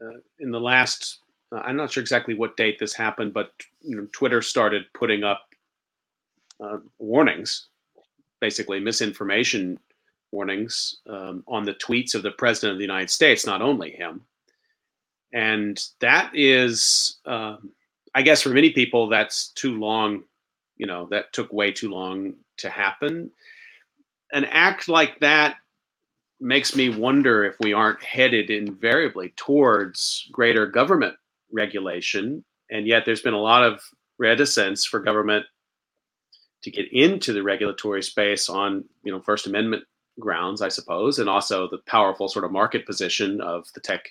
uh, in the last. I'm not sure exactly what date this happened, but you know, Twitter started putting up uh, warnings, basically misinformation warnings um, on the tweets of the president of the United States, not only him. And that is, um, I guess for many people, that's too long. You know, that took way too long to happen. An act like that makes me wonder if we aren't headed invariably towards greater government regulation. And yet there's been a lot of reticence for government to get into the regulatory space on, you know, First Amendment grounds, I suppose, and also the powerful sort of market position of the tech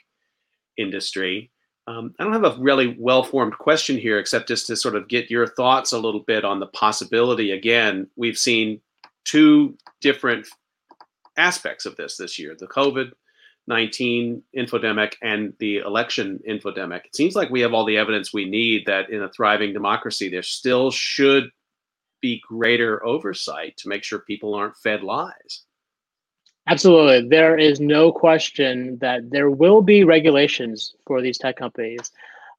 industry. Um, I don't have a really well-formed question here, except just to sort of get your thoughts a little bit on the possibility. Again, we've seen two different aspects of this this year, the COVID nineteen infodemic and the election infodemic. It seems like we have all the evidence we need that in a thriving democracy, there still should be greater oversight to make sure people aren't fed lies. Absolutely. There is no question that there will be regulations for these tech companies.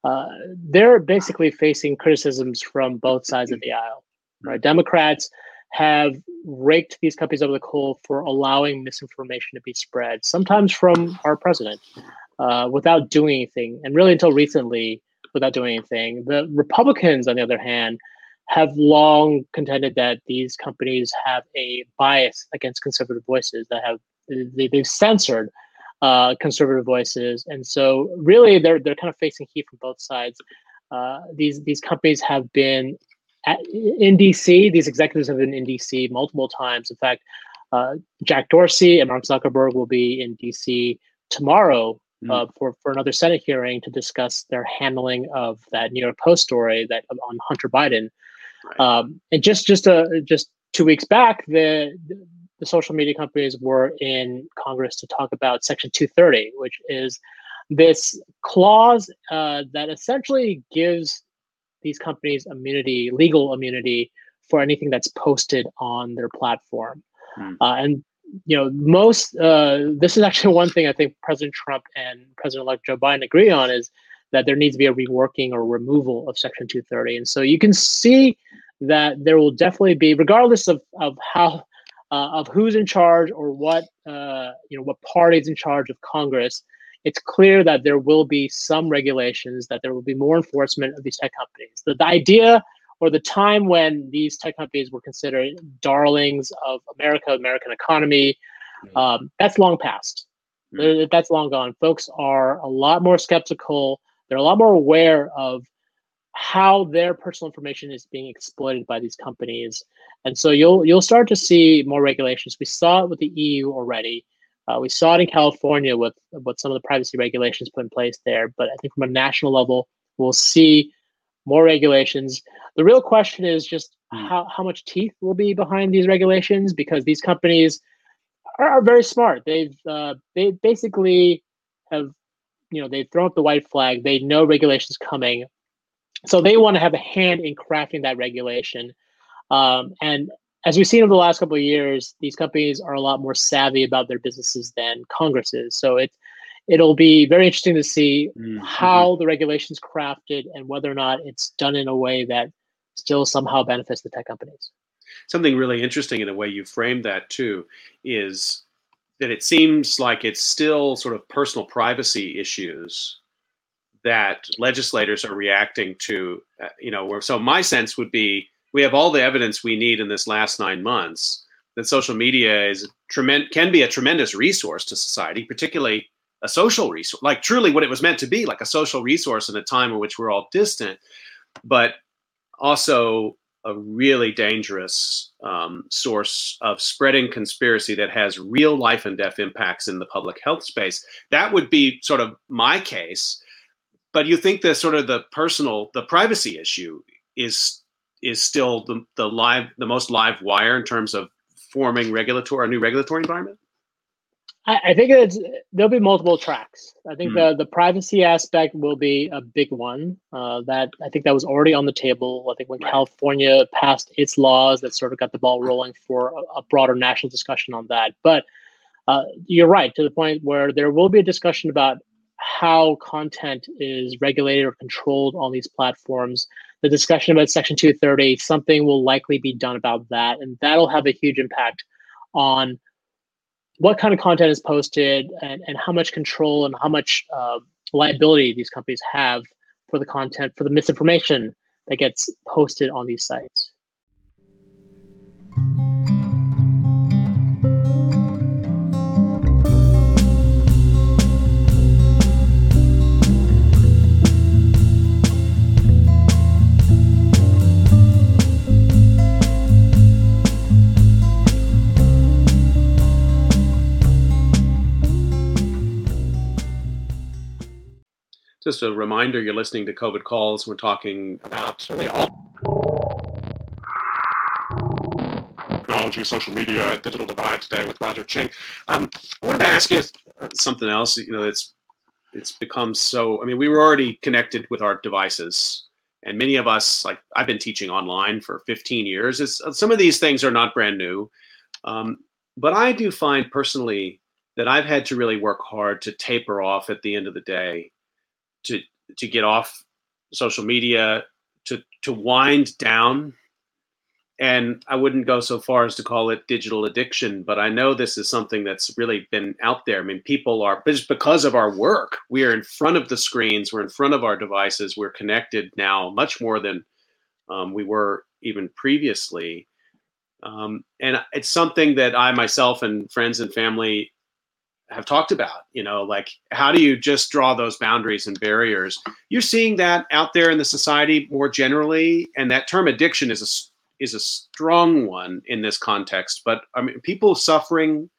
Uh, they're basically facing criticisms from both sides of the aisle. Right? Democrats have raked these companies over the coal for allowing misinformation to be spread, sometimes from our president, uh, without doing anything, and really until recently, without doing anything. The Republicans, on the other hand, have long contended that these companies have a bias against conservative voices, that have they, they've censored uh, conservative voices, and so really they're they're kind of facing heat from both sides. Uh, these these companies have been. At, in D C, these executives have been in D C multiple times. In fact, uh, Jack Dorsey and Mark Zuckerberg will be in D C tomorrow mm-hmm. uh, for, for another Senate hearing to discuss their handling of that New York Post story that on Hunter Biden. Right. Um, and just just uh, just two weeks back, the the social media companies were in Congress to talk about Section two thirty, which is this clause uh, that essentially gives these companies immunity, legal immunity for anything that's posted on their platform. Mm. Uh, and, you know, most, uh, this is actually one thing I think President Trump and President-elect Joe Biden agree on, is that there needs to be a reworking or removal of Section two thirty. And so you can see that there will definitely be, regardless of, of how, uh, of who's in charge or what, uh, you know, what party's in charge of Congress, it's clear that there will be some regulations, that there will be more enforcement of these tech companies. The, the idea or the time when these tech companies were considered darlings of America, American economy, um, that's long past. Mm-hmm. That's long gone. Folks are a lot more skeptical. They're a lot more aware of how their personal information is being exploited by these companies. And so you'll you'll start to see more regulations. We saw it with the E U already. Uh, we saw it in California with, with some of the privacy regulations put in place there. But I think from a national level, we'll see more regulations. The real question is just how, how much teeth will be behind these regulations, because these companies are, are very smart. They've uh, they basically have, you know, they've thrown up the white flag. They know regulations coming. So they want to have a hand in crafting that regulation. Um, and As we've seen over the last couple of years, these companies are a lot more savvy about their businesses than Congress is. So it, it'll be very interesting to see mm-hmm. how the regulation's crafted and whether or not it's done in a way that still somehow benefits the tech companies. Something really interesting in the way you framed that, too, is that it seems like it's still sort of personal privacy issues that legislators are reacting to. Uh, you know, where, so my sense would be, we have all the evidence we need in this last nine months that social media is tremendous, can be a tremendous resource to society, particularly a social resource, like truly what it was meant to be, like a social resource in a time in which we're all distant, but also a really dangerous um, source of spreading conspiracy that has real life and death impacts in the public health space. That would be sort of my case. But you think that sort of the personal, the privacy issue is is still the, the live, the most live wire in terms of forming regulatory, a new regulatory environment? I, I think it's, there'll be multiple tracks. I think mm. the, the privacy aspect will be a big one. Uh, that I think that was already on the table. I think when right. California passed its laws, that sort of got the ball rolling for a, a broader national discussion on that. But uh, you're right, to the point where there will be a discussion about how content is regulated or controlled on these platforms. The discussion about Section two thirty, something will likely be done about that, and that'll have a huge impact on what kind of content is posted and, and how much control and how much uh, liability these companies have for the content, for the misinformation that gets posted on these sites. Just a reminder, you're listening to COVID Calls. We're talking about really all technology, social media, digital divide today with Roger Cheng. Um, I wanted to ask you something else. You know, it's it's become so. I mean, we were already connected with our devices, and many of us, like I've been teaching online for fifteen years. It's, some of these things are not brand new, um, but I do find personally that I've had to really work hard to taper off at the end of the day, to to get off social media, to to wind down. And I wouldn't go so far as to call it digital addiction, but I know this is something that's really been out there. I mean, people are, just because of our work, we are in front of the screens, we're in front of our devices, we're connected now much more than um, we were even previously. Um, and it's something that I myself and friends and family have talked about, you know, like, how do you just draw those boundaries and barriers? You're seeing that out there in the society more generally, and that term addiction is a, is a strong one in this context. But I mean, people suffering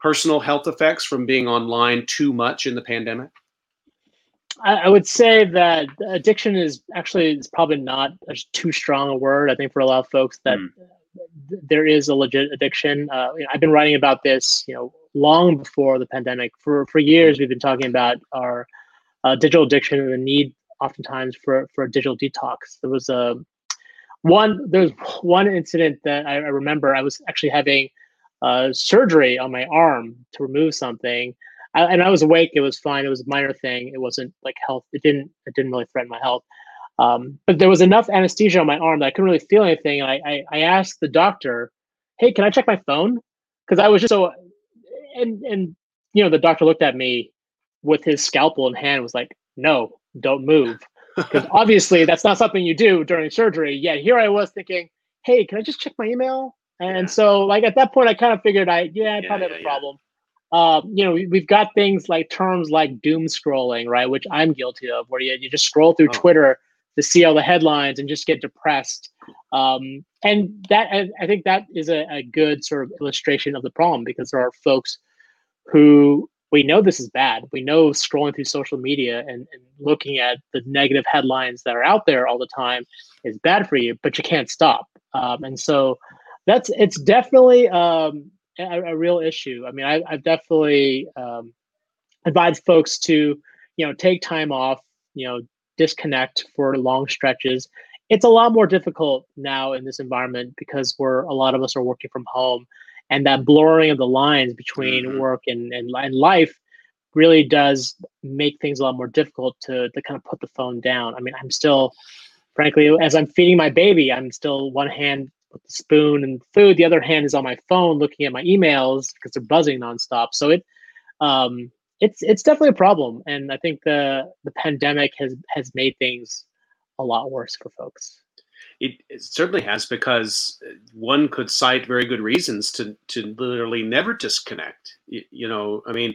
personal health effects from being online too much in the pandemic? I would say that addiction is actually, it's probably not a, too strong a word. I think for a lot of folks that mm. there is a legit addiction. Uh, you know, I've been writing about this, you know, long before the pandemic. For for years, we've been talking about our uh, digital addiction and the need, oftentimes, for for a digital detox. There was a one. There was one incident that I, I remember. I was actually having uh, surgery on my arm to remove something, I, and I was awake. It was fine. It was a minor thing. It wasn't like health. It didn't. It didn't really threaten my health. Um, but there was enough anesthesia on my arm that I couldn't really feel anything. And I I, I asked the doctor, "Hey, can I check my phone?" Because I was just so. And, and you know, the doctor looked at me with his scalpel in hand and was like, no, don't move. Because obviously that's not something you do during surgery. Yet here I was thinking, hey, can I just check my email? And yeah. so like at that point, I kind of figured I, yeah, I yeah, probably yeah, have a problem. Yeah. Uh, you know, we, we've got things like terms like doom scrolling, right? Which I'm guilty of, where you, you just scroll through oh. Twitter to see all the headlines and just get depressed. Um, and that, I, I think that is a, a good sort of illustration of the problem, because there are folks who, we know this is bad. We know scrolling through social media and, and looking at the negative headlines that are out there all the time is bad for you, but you can't stop. Um, and so that's, it's definitely um, a, a real issue. I mean, I, I've definitely um, advised folks to, you know, take time off, you know, disconnect for long stretches. It's a lot more difficult now in this environment because we're, a lot of us are working from home, and that blurring of the lines between mm-hmm. work and, and, and life really does make things a lot more difficult to, to kind of put the phone down. I mean, I'm still, frankly, as I'm feeding my baby, I'm still one hand with the spoon and food, the other hand is on my phone looking at my emails because they're buzzing nonstop. So it, um, it's it's definitely a problem. And I think the the pandemic has, has made things a lot worse for folks. It, it certainly has, because one could cite very good reasons to to literally never disconnect. You, you know, I mean,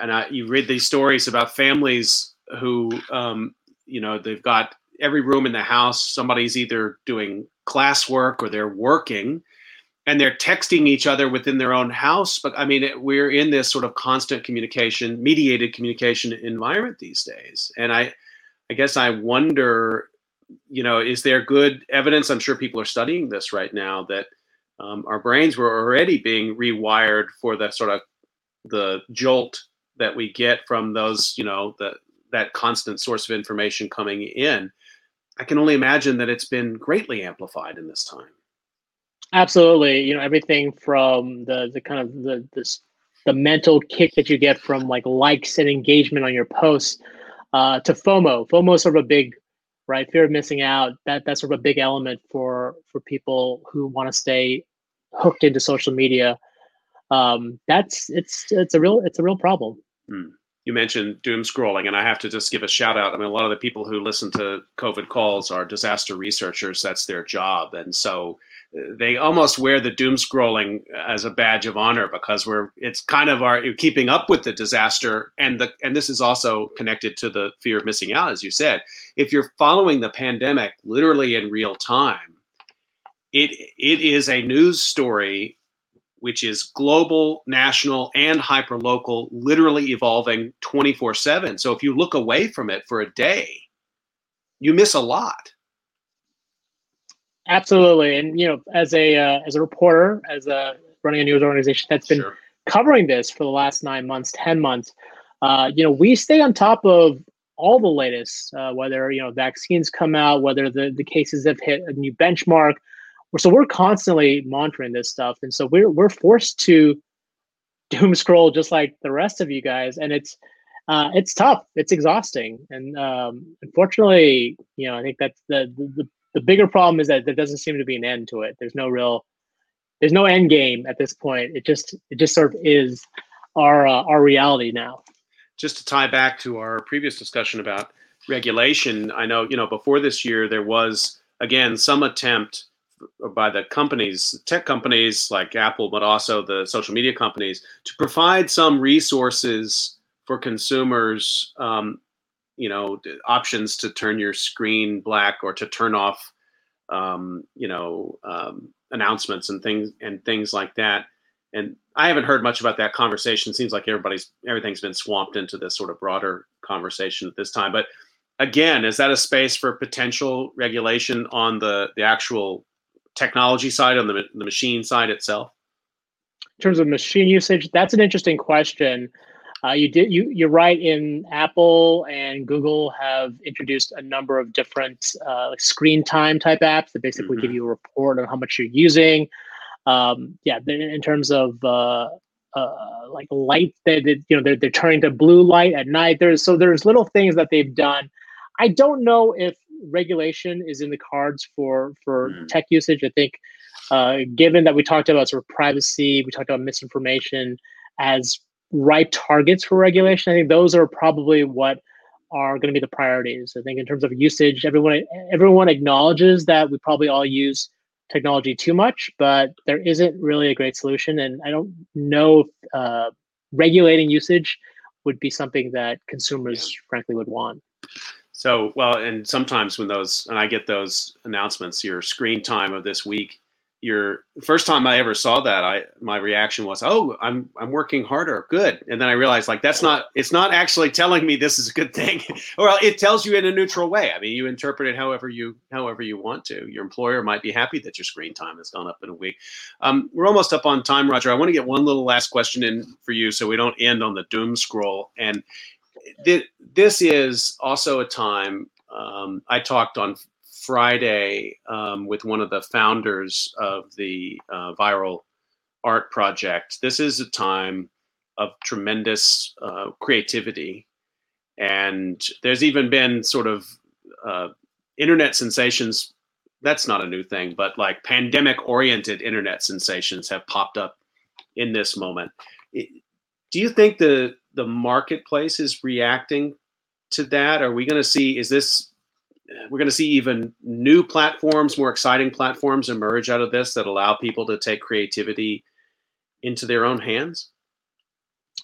and I, you read these stories about families who, um, you know, they've got every room in the house, somebody's either doing classwork or they're working, and they're texting each other within their own house. But I mean, it, we're in this sort of constant communication, mediated communication environment these days. And I, I guess I wonder, you know, is there good evidence? I'm sure people are studying this right now, that um, our brains were already being rewired for the sort of the jolt that we get from those, you know, the, that constant source of information coming in. I can only imagine that it's been greatly amplified in this time. Absolutely. You know, everything from the, the kind of the, the, the mental kick that you get from like likes and engagement on your posts uh, to FOMO. FOMO is sort of a big, right, fear of missing out. That that's sort of a big element for for people who want to stay hooked into social media. Um, that's it's it's a real it's a real problem. Mm. You mentioned doom scrolling, and I have to just give a shout out. I mean, a lot of the people who listen to COVID Calls are disaster researchers. That's their job, and so they almost wear the doom scrolling as a badge of honor, because we're it's kind of our keeping up with the disaster, and the and this is also connected to the fear of missing out, as you said. If you're following the pandemic literally in real time, it it is a news story which is global, national, and hyperlocal, literally evolving twenty-four seven. So if you look away from it for a day, you miss a lot. Absolutely. And, you know, as a uh, as a reporter, as a running a news organization that's been sure. covering this for the last nine months, ten months, uh, you know, we stay on top of all the latest, uh, whether, you know, vaccines come out, whether the, the cases have hit a new benchmark. So we're constantly monitoring this stuff. And so we're we're forced to doom scroll just like the rest of you guys. And it's uh, it's tough. It's exhausting. And um, unfortunately, you know, I think that's the, the the bigger problem is that there doesn't seem to be an end to it. There's no real, there's no end game at this point. It just it just sort of is our uh, our reality now. Just to tie back to our previous discussion about regulation, I know, you know, before this year, there was, again, some attempt by the companies, tech companies like Apple, but also the social media companies, to provide some resources for consumers, um, you know, options to turn your screen black or to turn off, um, you know, um, announcements and things and things like that. And I haven't heard much about that conversation. It seems like everybody's everything's been swamped into this sort of broader conversation at this time. But again, is that a space for potential regulation on the, the actual technology side, on the, the machine side itself? In terms of machine usage, that's an interesting question. Uh, you did, you, you're right in Apple and Google have introduced a number of different uh, like screen time type apps that basically mm-hmm. give you a report on how much you're using. Um, yeah, in terms of uh, uh, like light, that you know they're they're turning to blue light at night. There's so there's little things that they've done. I don't know if regulation is in the cards for for mm. tech usage. I think, uh, given that we talked about sort of privacy, we talked about misinformation as ripe targets for regulation, I think those are probably what are going to be the priorities. I think in terms of usage, everyone everyone acknowledges that we probably all use technology too much, but there isn't really a great solution. And I don't know if uh, regulating usage would be something that consumers, frankly, would want. So, well, and sometimes when those, and I get those announcements, your screen time of this week, your first time I ever saw that, I, my reaction was, oh, I'm, I'm working harder. Good. And then I realized like, that's not, it's not actually telling me this is a good thing. Or it tells you in a neutral way. I mean, you interpret it however you, however you want to. Your employer might be happy that your screen time has gone up in a week. Um, we're almost up on time, Roger. I want to get one little last question in for you so we don't end on the doom scroll. And this is also a time, um, I talked on Friday um, with one of the founders of the uh, Viral Art Project. This is a time of tremendous uh, creativity. And there's even been sort of uh, internet sensations. That's not a new thing, but like pandemic-oriented internet sensations have popped up in this moment. Do you think the the marketplace is reacting to that? Are we going to see, is this, we're going to see even new platforms, more exciting platforms emerge out of this that allow people to take creativity into their own hands?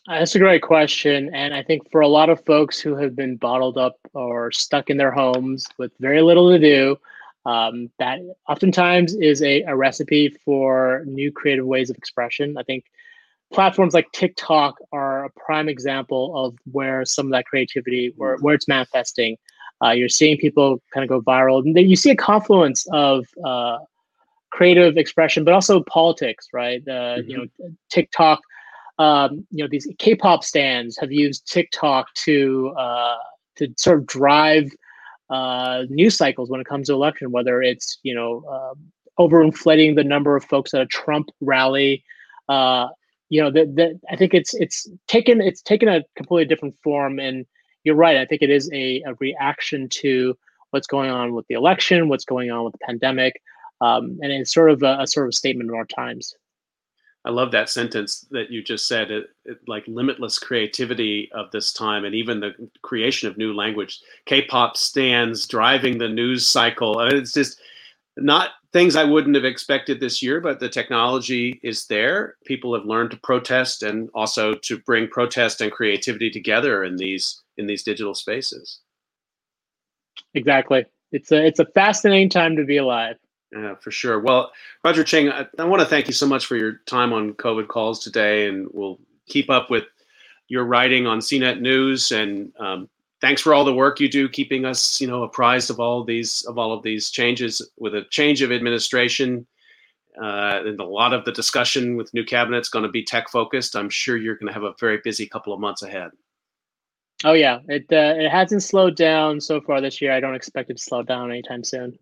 Uh, that's a great question. And I think for a lot of folks who have been bottled up or stuck in their homes with very little to do, um, that oftentimes is a, a recipe for new creative ways of expression. I think platforms like TikTok are a prime example of where some of that creativity, where, where it's manifesting. Uh, you're seeing people kind of go viral. And then you see a confluence of uh, creative expression, but also politics, right? Uh, mm-hmm. You know, TikTok, um, you know, these K-pop stands have used TikTok to uh, to sort of drive uh, news cycles when it comes to election, whether it's, you know, uh, overinflating the number of folks at a Trump rally. Uh, You know, that that I think it's it's taken it's taken a completely different form, and you're right. I think it is a, a reaction to what's going on with the election, what's going on with the pandemic, um, and it's sort of a, a sort of statement of our times. I love that sentence that you just said, it, it, like limitless creativity of this time, and even the creation of new language. K-pop stands driving the news cycle. I mean, it's just not things I wouldn't have expected this year, but the technology is there. People have learned to protest and also to bring protest and creativity together in these in these digital spaces. Exactly. It's a it's a fascinating time to be alive. Yeah, for sure. Well, Roger Cheng, I, I want to thank you so much for your time on COVID Calls today, and we'll keep up with your writing on C net News. And um, thanks for all the work you do, keeping us, you know, apprised of all of these of all of these changes with a change of administration. Uh, and a lot of the discussion with new cabinet's going to be tech focused. I'm sure you're going to have a very busy couple of months ahead. Oh yeah, it uh, it hasn't slowed down so far this year. I don't expect it to slow down anytime soon.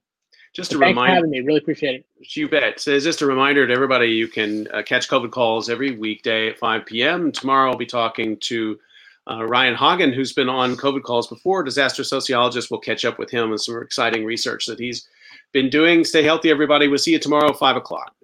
Just a reminder. Thanks for having me. Really appreciate it. You bet. So it's just a reminder to everybody, you can uh, catch COVID Calls every weekday at five p.m. Tomorrow I'll be talking to uh, Ryan Hagen, who's been on COVID Calls before, disaster sociologist. We'll catch up with him and some exciting research that he's been doing. Stay healthy, everybody. We'll see you tomorrow, five o'clock.